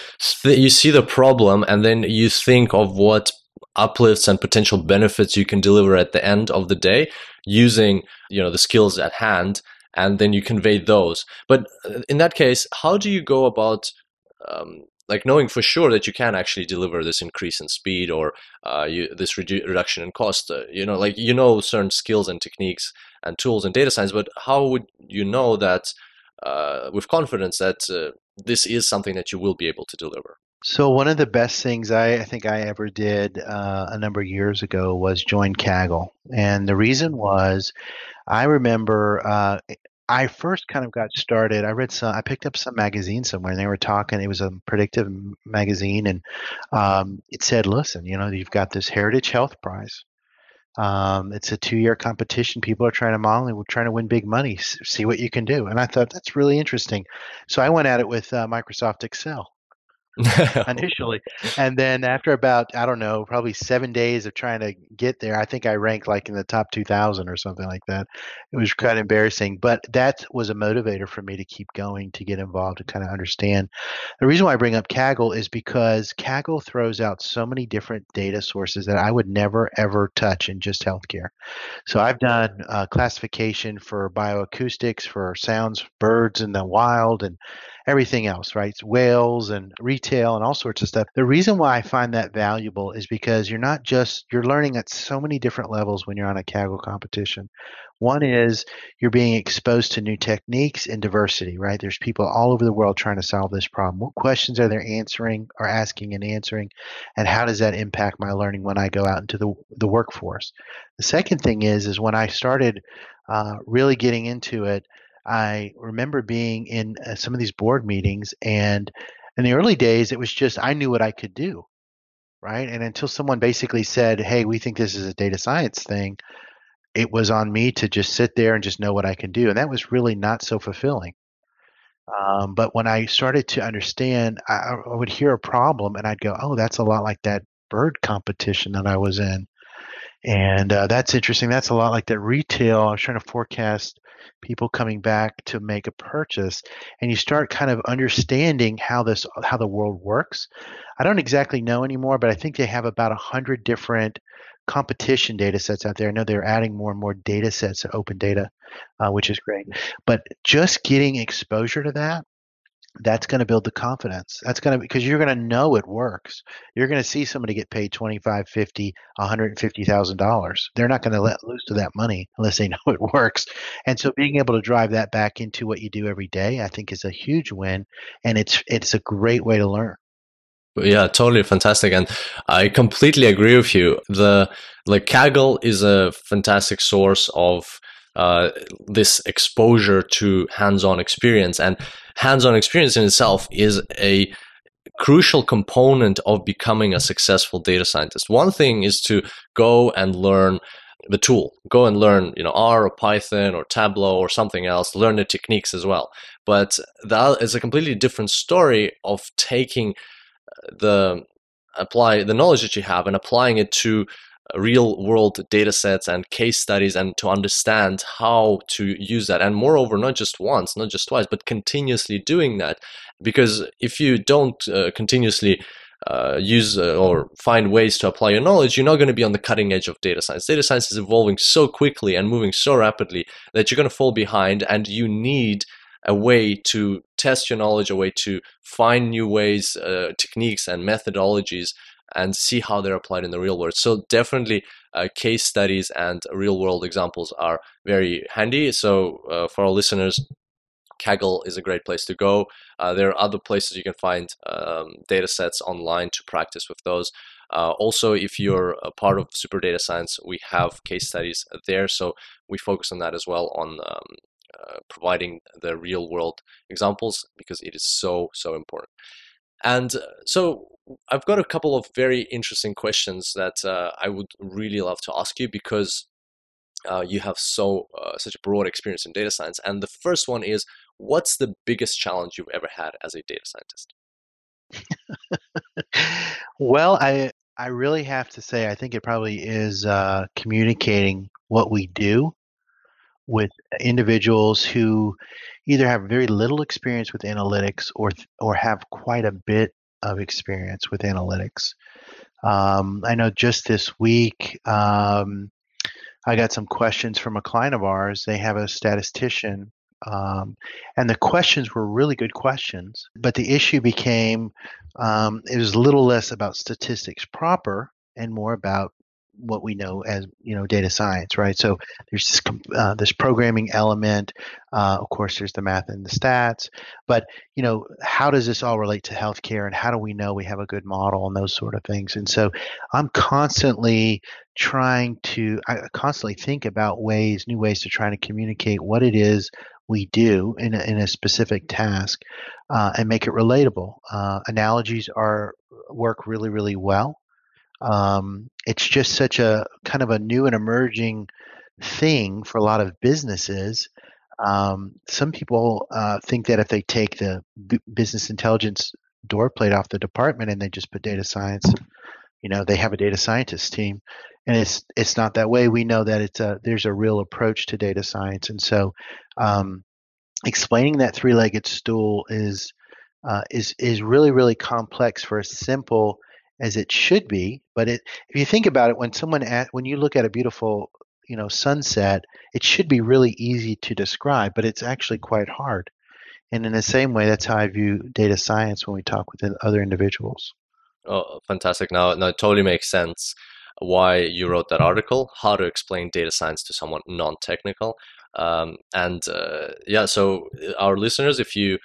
th- you see the problem, and then you think of what uplifts and potential benefits you can deliver at the end of the day using, you know, the skills at hand, and then you convey those. But in that case, how do you go about um, like knowing for sure that you can actually deliver this increase in speed or uh, you, this redu reduction in cost? Uh, you know, like you know certain skills and techniques and tools in data science, but how would you know that uh, with confidence that uh, this is something that you will be able to deliver? So one of the best things I, I think I ever did uh, a number of years ago was join Kaggle. And the reason was, I remember uh, I first kind of got started. I read some, I picked up some magazine somewhere and they were talking, it was a predictive magazine. And um, it said, listen, you know, you've got this Heritage Health Prize. Um, it's a two-year competition. People are trying to model and we're trying to win big money. See what you can do. And I thought, that's really interesting. So I went at it with uh, Microsoft Excel. Initially, and then after about I don't know, probably seven days of trying to get there, I think I ranked like in the top two thousand or something like that. It was kind of embarrassing, but that was a motivator for me to keep going, to get involved, to kind of understand. The reason why I bring up Kaggle is because Kaggle throws out so many different data sources that I would never ever touch in just healthcare. So I've done uh, classification for bioacoustics, for sounds, birds in the wild, and everything else, right? It's whales and retail and all sorts of stuff. The reason why I find that valuable is because you're not just, you're learning at so many different levels when you're on a Kaggle competition. One is you're being exposed to new techniques and diversity, right? There's people all over the world trying to solve this problem. What questions are they answering or asking and answering? And how does that impact my learning when I go out into the, the workforce? The second thing is, is when I started uh, really getting into it, I remember being in uh, some of these board meetings, and in the early days, it was just I knew what I could do, right? And until someone basically said, hey, we think this is a data science thing, it was on me to just sit there and just know what I can do. And that was really not so fulfilling. Um, but when I started to understand, I, I would hear a problem, and I'd go, oh, that's a lot like that bird competition that I was in. And uh, that's interesting. That's a lot like that retail. I was trying to forecast people coming back to make a purchase, and you start kind of understanding how this, how the world works. I don't exactly know anymore, but I think they have about a hundred different competition data sets out there. I know they're adding more and more data sets to open data, uh, which is great. But just getting exposure to that, that's going to build the confidence. That's going to, because you're going to know it works. You're going to see somebody get paid twenty-five, fifty, a hundred and fifty thousand dollars. They're not going to let loose of that money unless they know it works. And so, being able to drive that back into what you do every day, I think, is a huge win, and it's it's a great way to learn. Yeah, totally fantastic, and I completely agree with you. The like Kaggle is a fantastic source of uh this exposure to hands-on experience, and hands-on experience in itself is a crucial component of becoming a successful data scientist. One thing is to go and learn the tool, go and learn, you know, R or Python or Tableau or something else, learn the techniques as well, but that is a completely different story of taking the apply the knowledge that you have and applying it to real world data sets and case studies, and to understand how to use that. And moreover, not just once, not just twice, but continuously doing that. Because if you don't uh, continuously uh, use uh, or find ways to apply your knowledge, you're not going to be on the cutting edge of data science. Data science is evolving so quickly and moving so rapidly that you're going to fall behind, and you need a way to test your knowledge, a way to find new ways, uh, techniques and methodologies, and see how they're applied in the real world. So definitely uh, case studies and real world examples are very handy. So uh, for our listeners, Kaggle is a great place to go. Uh, there are other places you can find um, data sets online to practice with those. Uh, also, if you're a part of Super Data Science, we have case studies there. So we focus on that as well, on um, uh, providing the real world examples, because it is so, so important. And so I've got a couple of very interesting questions that uh, I would really love to ask you, because uh, you have so uh, such a broad experience in data science. And the first one is, what's the biggest challenge you've ever had as a data scientist? Well, I I really have to say, I think it probably is uh, communicating what we do with individuals who either have very little experience with analytics or or have quite a bit of experience with analytics. Um, I know just this week, um, I got some questions from a client of ours. They have a statistician, um, and the questions were really good questions. But the issue became, um, it was a little less about statistics proper and more about what we know as, you know, data science, right? So there's this, uh, this programming element. Uh, of course, there's the math and the stats. But, you know, how does this all relate to healthcare, and how do we know we have a good model and those sort of things? And so I'm constantly trying to, I constantly think about ways, new ways to try to communicate what it is we do in a, in a specific task uh, and make it relatable. Uh, analogies are work really, really well. Um, it's just such a kind of a new and emerging thing for a lot of businesses. Um, some people uh, think that if they take the b- business intelligence door plate off the department and they just put data science, you know, they have a data scientist team, and it's it's not that way. We know that it's a, there's a real approach to data science, and so um, explaining that three-legged stool is uh, is is really really complex for a simple. As it should be, but it, if you think about it, when someone at, when you look at a beautiful, you know, sunset, it should be really easy to describe, but it's actually quite hard. And in the same way, that's how I view data science when we talk with other individuals. Oh, fantastic! Now, now it totally makes sense why you wrote that article, how to explain data science to someone non-technical, um, and uh, yeah. So our listeners, if you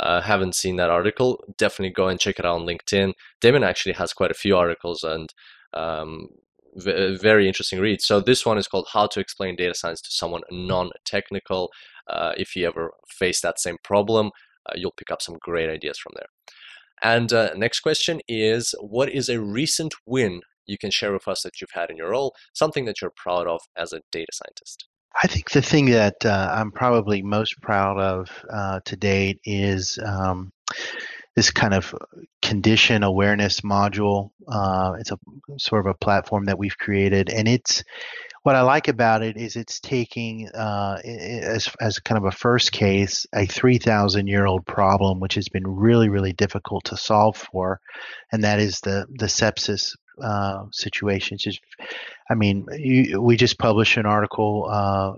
Uh, haven't seen that article, definitely go and check it out on LinkedIn. Damon actually has quite a few articles and um, v- very interesting reads. So this one is called How to Explain Data Science to Someone Non-Technical. Uh, if you ever face that same problem, uh, you'll pick up some great ideas from there. And uh, next question is, what is a recent win you can share with us that you've had in your role, something that you're proud of as a data scientist? I think the thing that uh, I'm probably most proud of uh, to date is um, this kind of condition awareness module. Uh, it's a sort of a platform that we've created, and it's what I like about it is it's taking uh, as as kind of a first case a three thousand year old problem which has been really really difficult to solve for, and that is the the sepsis. Uh, situations. Just, I mean, you, we just published an article, uh,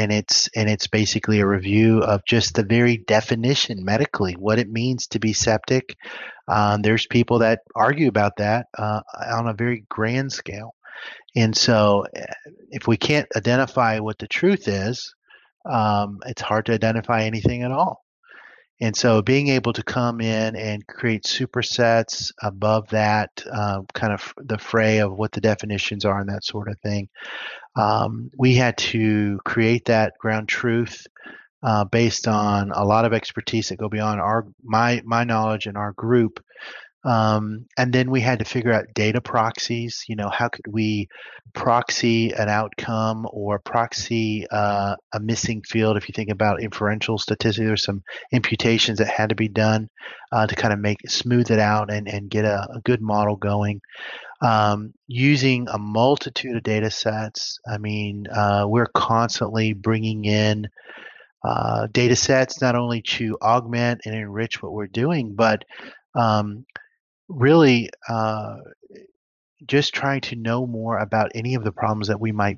and it's and it's basically a review of just the very definition medically, what it means to be septic. Um, there's people that argue about that uh, on a very grand scale, and so if we can't identify what the truth is, um, it's hard to identify anything at all. And so being able to come in and create supersets above that, uh, kind of the fray of what the definitions are and that sort of thing, um, we had to create that ground truth uh, based on a lot of expertise that go beyond our my my knowledge and our group. Um, and then we had to figure out data proxies. You know, how could we proxy an outcome or proxy uh, a missing field? If you think about inferential statistics, there's some imputations that had to be done uh, to kind of make smooth it out and, and get a, a good model going. Um, using a multitude of data sets. I mean, uh, we're constantly bringing in uh, data sets not only to augment and enrich what we're doing, but um, really uh, just trying to know more about any of the problems that we might,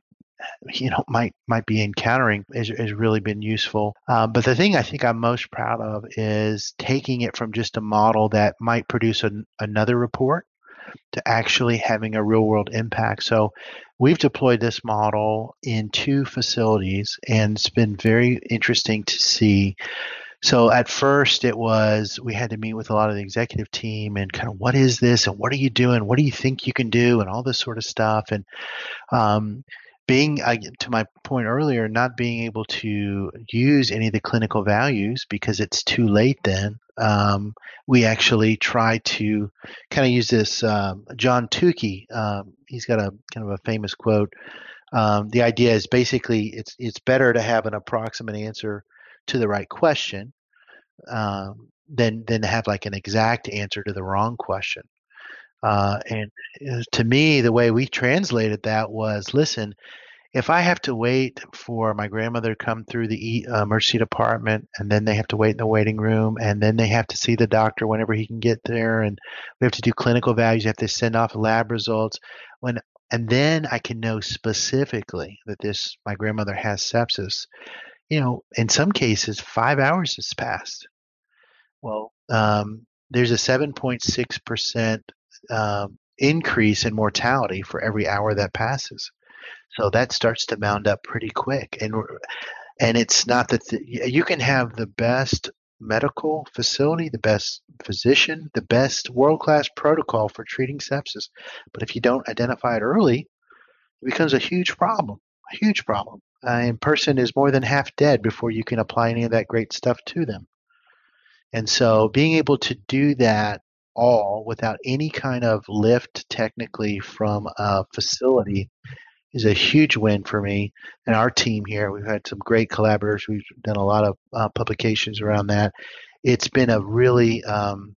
you know, might might be encountering is, is really been useful. Uh, but the thing I think I'm most proud of is taking it from just a model that might produce an, another report to actually having a real world impact. So we've deployed this model in two facilities, and it's been very interesting to see. So at first it was, we had to meet with a lot of the executive team and kind of what is this and what are you doing? What do you think you can do? And all this sort of stuff. And um, being, I, to my point earlier, not being able to use any of the clinical values because it's too late then, um, we actually try to kind of use this, um, John Tukey, um, he's got a kind of a famous quote. Um, the idea is basically it's it's better to have an approximate answer to the right question um, than than to have like an exact answer to the wrong question. Uh, and to me, the way we translated that was, listen, If I have to wait for my grandmother to come through the emergency department, and then they have to wait in the waiting room, and then they have to see the doctor whenever he can get there, and we have to do clinical values, you have to send off lab results, when and then I can know specifically that this my grandmother has sepsis. You know, in some cases, five hours has passed. Well, um, there's a seven point six percent um, increase in mortality for every hour that passes. So that starts to mound up pretty quick. And and it's not that the, you can have the best medical facility, the best physician, the best world-class protocol for treating sepsis. But if you don't identify it early, it becomes a huge problem, a huge problem. Uh, and person is more than half dead before you can apply any of that great stuff to them. And so being able to do that all without any kind of lift technically from a facility is a huge win for me and our team here. We've had some great collaborators. We've done a lot of uh, publications around that. It's been a really, um,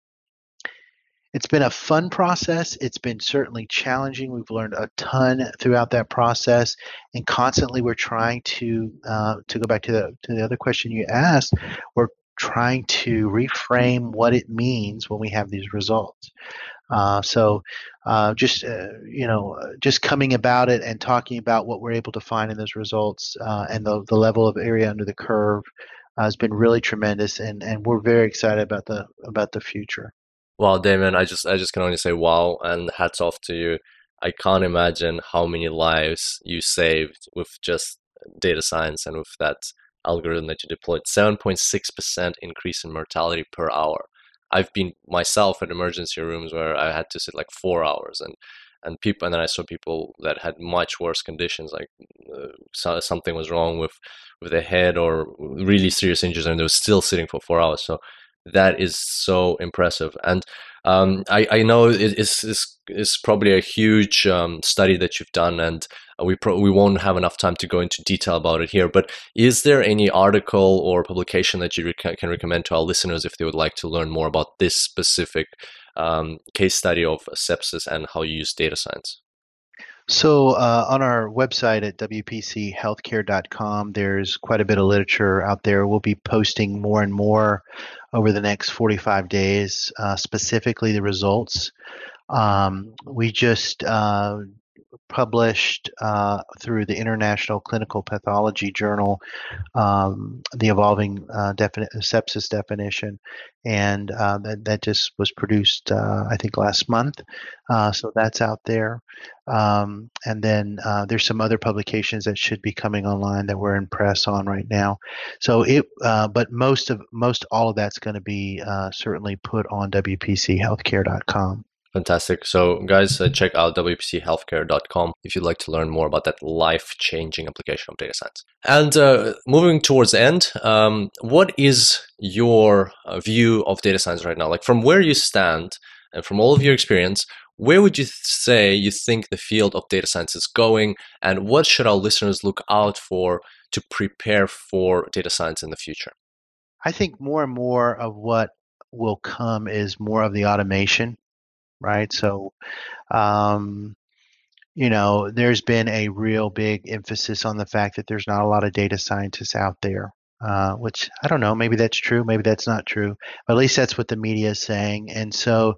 it's been a fun process. It's been certainly challenging. We've learned a ton throughout that process, and constantly we're trying to, uh, to go back to the, to the other question you asked, we're trying to reframe what it means when we have these results. Uh, so uh, just, uh, you know, just coming about it and talking about what we're able to find in those results uh, and the, the level of area under the curve uh, has been really tremendous. And, and we're very excited about the about the future. Wow, Damian, I just I just can only say wow and hats off to you. I can't imagine how many lives you saved with just data science and with that algorithm that you deployed. seven point six percent increase in mortality per hour. I've been myself at emergency rooms where I had to sit like four hours, and and people, and then I saw people that had much worse conditions, like uh, something was wrong with with their head or really serious injuries, and they were still sitting for four hours. So that is so impressive. And um, I I know it, it's it's it's probably a huge um, study that you've done, and we pro- we won't have enough time to go into detail about it here. But is there any article or publication that you rec- can recommend to our listeners if they would like to learn more about this specific um, case study of sepsis and how you use data science? So uh, on our website at W P C healthcare dot com, there's quite a bit of literature out there. We'll be posting more and more over the next forty-five days, uh, specifically the results. Um, we just uh, published uh, through the International Clinical Pathology Journal, um, the evolving uh, defini- sepsis definition, and uh, that, that just was produced, uh, I think, last month. Uh, so that's out there. Um, and then uh, there's some other publications that should be coming online that we're in press on right now. So it, uh, but most of most all of that's going to be uh, certainly put on W P C healthcare dot com. Fantastic. So guys, uh, check out W P C healthcare dot com if you'd like to learn more about that life-changing application of data science. And uh, moving towards the end, um, what is your uh, view of data science right now? Like from where you stand and from all of your experience, where would you th- say you think the field of data science is going, and what should our listeners look out for to prepare for data science in the future? I think more and more of what will come is more of the automation. Right. So, um, you know, there's been a real big emphasis on the fact that there's not a lot of data scientists out there, uh, which I don't know. Maybe that's true. Maybe that's not true. But at least that's what the media is saying. And so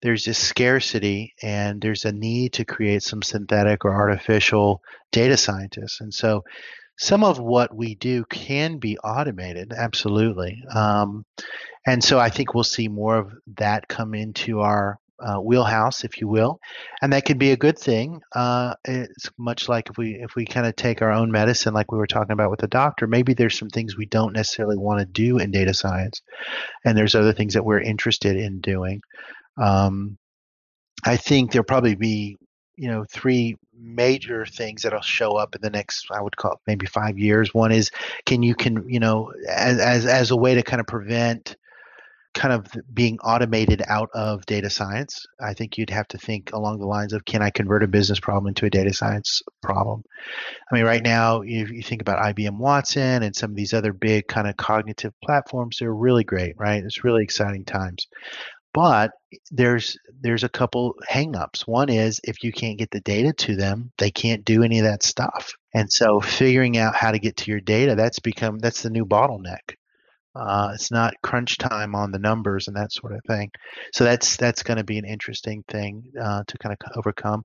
there's this scarcity, and there's a need to create some synthetic or artificial data scientists. And so some of what we do can be automated, absolutely. Um, and so I think we'll see more of that come into our Uh, wheelhouse, if you will, and that could be a good thing. Uh, it's much like if we if we kind of take our own medicine, like we were talking about with the doctor. Maybe there's some things we don't necessarily want to do in data science, and there's other things that we're interested in doing. Um, I think there'll probably be, you know, three major things that'll show up in the next, I would call it maybe five years. One is can you can you know as as as a way to kind of prevent kind of being automated out of data science. I think you'd have to think along the lines of, can I convert a business problem into a data science problem? I mean, right now, if you think about I B M Watson and some of these other big kind of cognitive platforms, they're really great, right? It's really exciting times. But there's there's a couple hangups. One is if you can't get the data to them, they can't do any of that stuff, And so figuring out how to get to your data, that's become, that's the new bottleneck. Uh, it's not crunch time on the numbers and that sort of thing. So that's, that's going to be an interesting thing uh, to kind of overcome.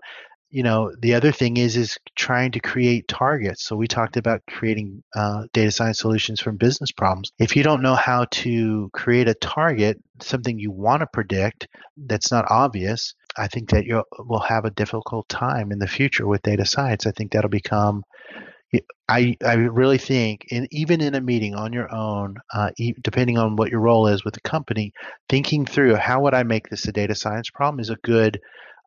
You know, the other thing is, is trying to create targets. So we talked about creating uh, data science solutions from business problems. If you don't know how to create a target, something you want to predict that's not obvious, I think that you will have a difficult time in the future with data science. I think that'll become, I, I really think, and even in a meeting on your own, uh, depending on what your role is with the company, thinking through how would I make this a data science problem is a good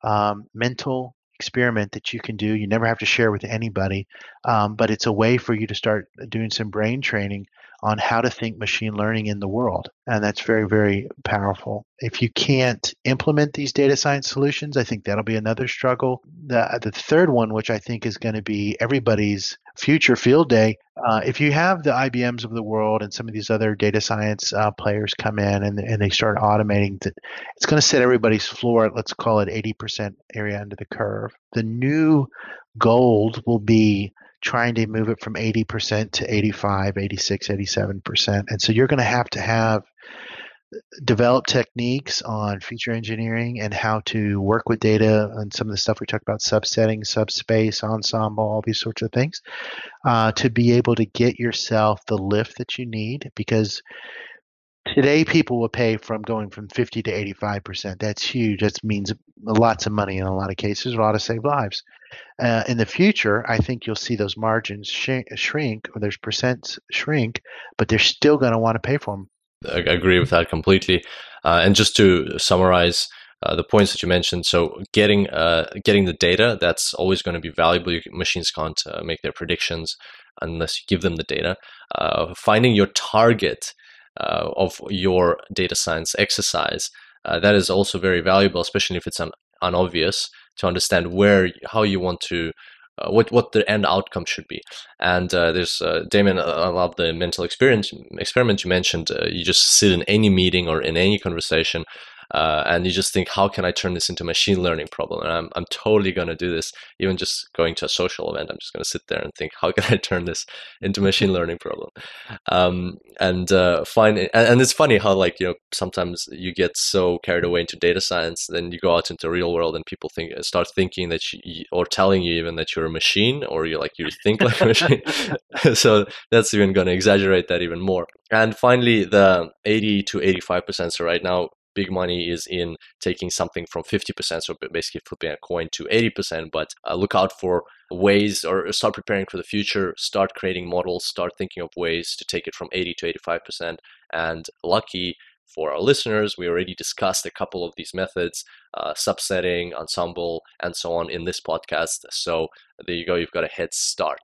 um, mental experiment that you can do. You never have to share with anybody, um, but it's a way for you to start doing some brain training on how to think machine learning in the world. And that's very, very powerful. If you can't implement these data science solutions, I think that'll be another struggle. The, the third one, which I think is going to be everybody's future field day, uh, if you have the I B Ms of the world and some of these other data science uh, players come in and, and they start automating, that it's going to set everybody's floor at, let's call it eighty percent area under the curve. The new gold will be trying to move it from eighty percent to eighty-five, eighty-six, eighty-seven percent. And so you're going to have to have developed techniques on feature engineering and how to work with data and some of the stuff we talked about, subsetting, subspace, ensemble, all these sorts of things, uh, to be able to get yourself the lift that you need. Because today people will pay from going from fifty to eighty-five percent. That's huge. That means lots of money in a lot of cases, a lot of saved lives. Uh, in the future, I think you'll see those margins sh- shrink, or those percents shrink, but they're still going to want to pay for them. I agree with that completely. Uh, and just to summarize uh, the points that you mentioned, so getting uh, getting the data, that's always going to be valuable. Your machines can't uh, make their predictions unless you give them the data. Uh, finding your target uh, of your data science exercise, uh, that is also very valuable, especially if it's an unobvious, to understand where, how you want to, uh, what what the end outcome should be. And uh, there's, uh, Damian, I love the mental experience, experiment you mentioned. Uh, you just sit in any meeting or in any conversation uh, and you just think, how can I turn this into a machine learning problem? And I'm, I'm totally going to do this. Even just going to a social event, I'm just going to sit there and think, how can I turn this into a machine learning problem? Um, and uh, find it, and, and it's funny how, like, you know, sometimes you get so carried away into data science, then you go out into the real world and people think, start thinking that you, or telling you even that you're a machine, or you're like, you think like a machine. So that's even going to exaggerate that even more. And finally, the eighty to eighty-five percent. So right now, big money is in taking something from fifty percent, so basically flipping a coin, to eighty percent, but uh, look out for ways, or start preparing for the future, start creating models, start thinking of ways to take it from eighty to eighty-five percent. And lucky for our listeners, we already discussed a couple of these methods, uh, subsetting, ensemble, and so on in this podcast. So there you go, you've got a head start.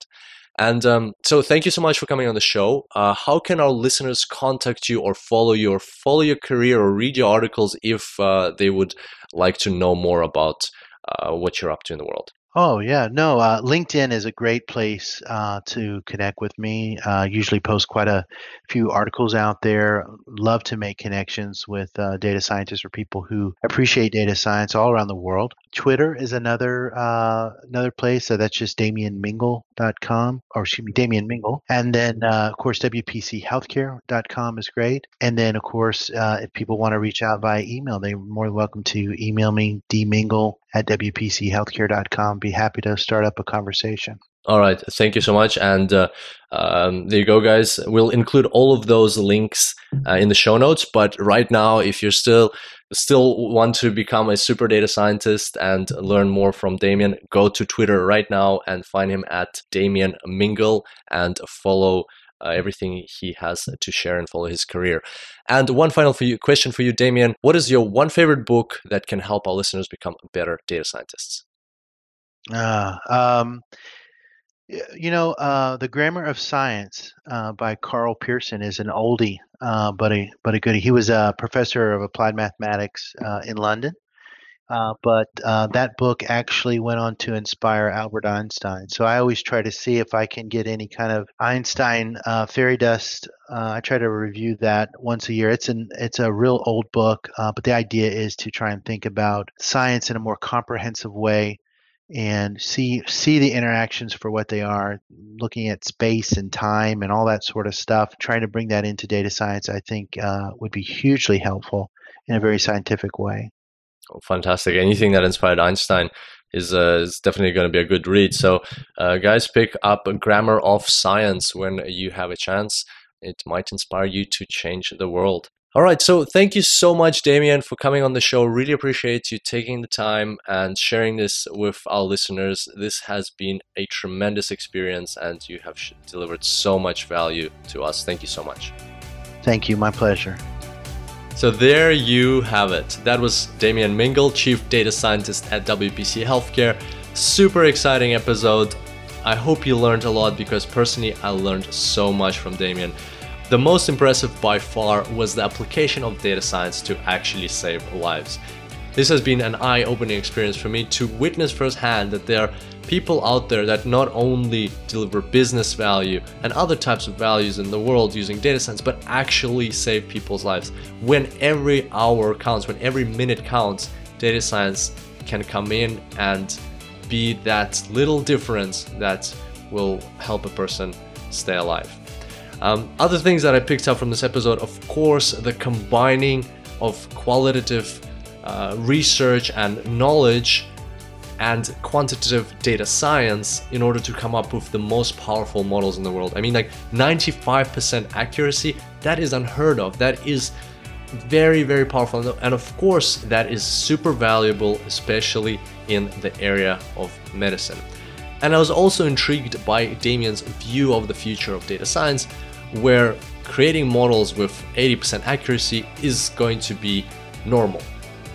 And um, so thank you so much for coming on the show. Uh, how can our listeners contact you or follow you or follow your career or read your articles if uh, they would like to know more about uh, what you're up to in the world? Oh, yeah. No, uh, LinkedIn is a great place uh, to connect with me. I uh, usually post quite a few articles out there. Love to make connections with uh, data scientists or people who appreciate data science all around the world. Twitter is another uh, another place. So that's just damian mingle dot com, or excuse me, Damian Mingle. And then, uh, of course, W P C healthcare dot com is great. And then, of course, uh, if people want to reach out via email, they're more than welcome to email me, d mingle at W P C healthcare dot com. Be happy to start up a conversation. All right. Thank you so much. And uh, um, there you go, guys. We'll include all of those links uh, in the show notes. But right now, if you're still still want to become a super data scientist and learn more from Damian, go to Twitter right now and find him at Damian Mingle and follow Uh, everything he has to share and follow his career. And one final for you, question for you, Damian. What is your one favorite book that can help our listeners become better data scientists? Uh, um, you know, uh, The Grammar of Science uh, by Karl Pearson is an oldie, uh, but, a, but a goodie. He was a professor of applied mathematics uh, in London. Uh, but uh, that book actually went on to inspire Albert Einstein. So I always try to see if I can get any kind of Einstein uh, fairy dust. Uh, I try to review that once a year. It's an it's a real old book, uh, but the idea is to try and think about science in a more comprehensive way and see see the interactions for what they are, looking at space and time and all that sort of stuff, trying to bring that into data science, I think uh, would be hugely helpful in a very scientific way. Oh, fantastic. Anything that inspired Einstein is, uh, is definitely going to be a good read. So uh, guys, pick up Grammar of Science when you have a chance. It might inspire you to change the world. All right. So thank you so much, Damian, for coming on the show. Really appreciate you taking the time and sharing this with our listeners. This has been a tremendous experience, and you have delivered so much value to us. Thank you so much. Thank you. My pleasure. So there you have it. That was Damian Mingle, Chief Data Scientist at W P C Healthcare. Super exciting episode. I hope you learned a lot, because personally, I learned so much from Damian. The most impressive by far was the application of data science to actually save lives. This has been an eye-opening experience for me to witness firsthand that there are people out there that not only deliver business value and other types of values in the world using data science, but actually save people's lives. When every hour counts, when every minute counts, data science can come in and be that little difference that will help a person stay alive. Um, other things that I picked up from this episode, of course, the combining of qualitative uh, research and knowledge and quantitative data science in order to come up with the most powerful models in the world. I mean, like ninety-five percent accuracy, that is unheard of. That is very, very powerful. And of course, that is super valuable, especially in the area of medicine. And I was also intrigued by Damian's view of the future of data science, where creating models with eighty percent accuracy is going to be normal.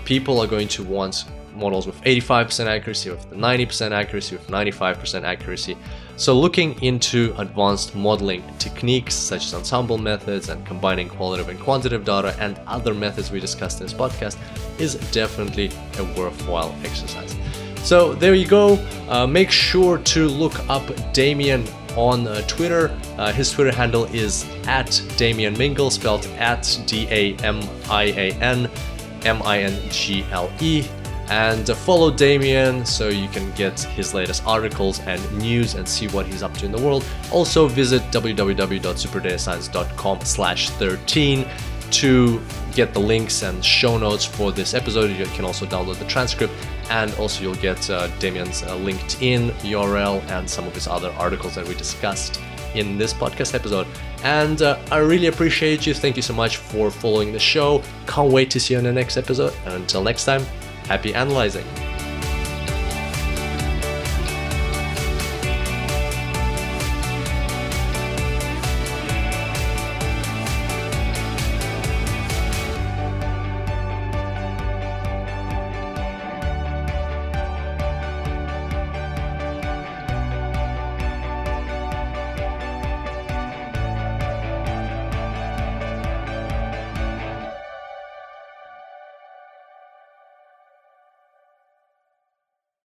People are going to want models with eighty-five percent accuracy, with ninety percent accuracy, with ninety-five percent accuracy. So looking into advanced modeling techniques such as ensemble methods and combining qualitative and quantitative data and other methods we discussed in this podcast is definitely a worthwhile exercise. So there you go. Uh, make sure to look up Damian on uh, Twitter. Uh, his Twitter handle is at Damian Mingle, spelled at D A M I A N M I N G L E. And uh, follow Damian so you can get his latest articles and news and see what he's up to in the world. Also visit w w w dot super data science dot com slash thirteen to get the links and show notes for this episode. You can also download the transcript, and also you'll get uh, Damian's uh, LinkedIn U R L and some of his other articles that we discussed in this podcast episode. And uh, I really appreciate you. Thank you so much for following the show. Can't wait to see you on the next episode. And until next time, happy analyzing.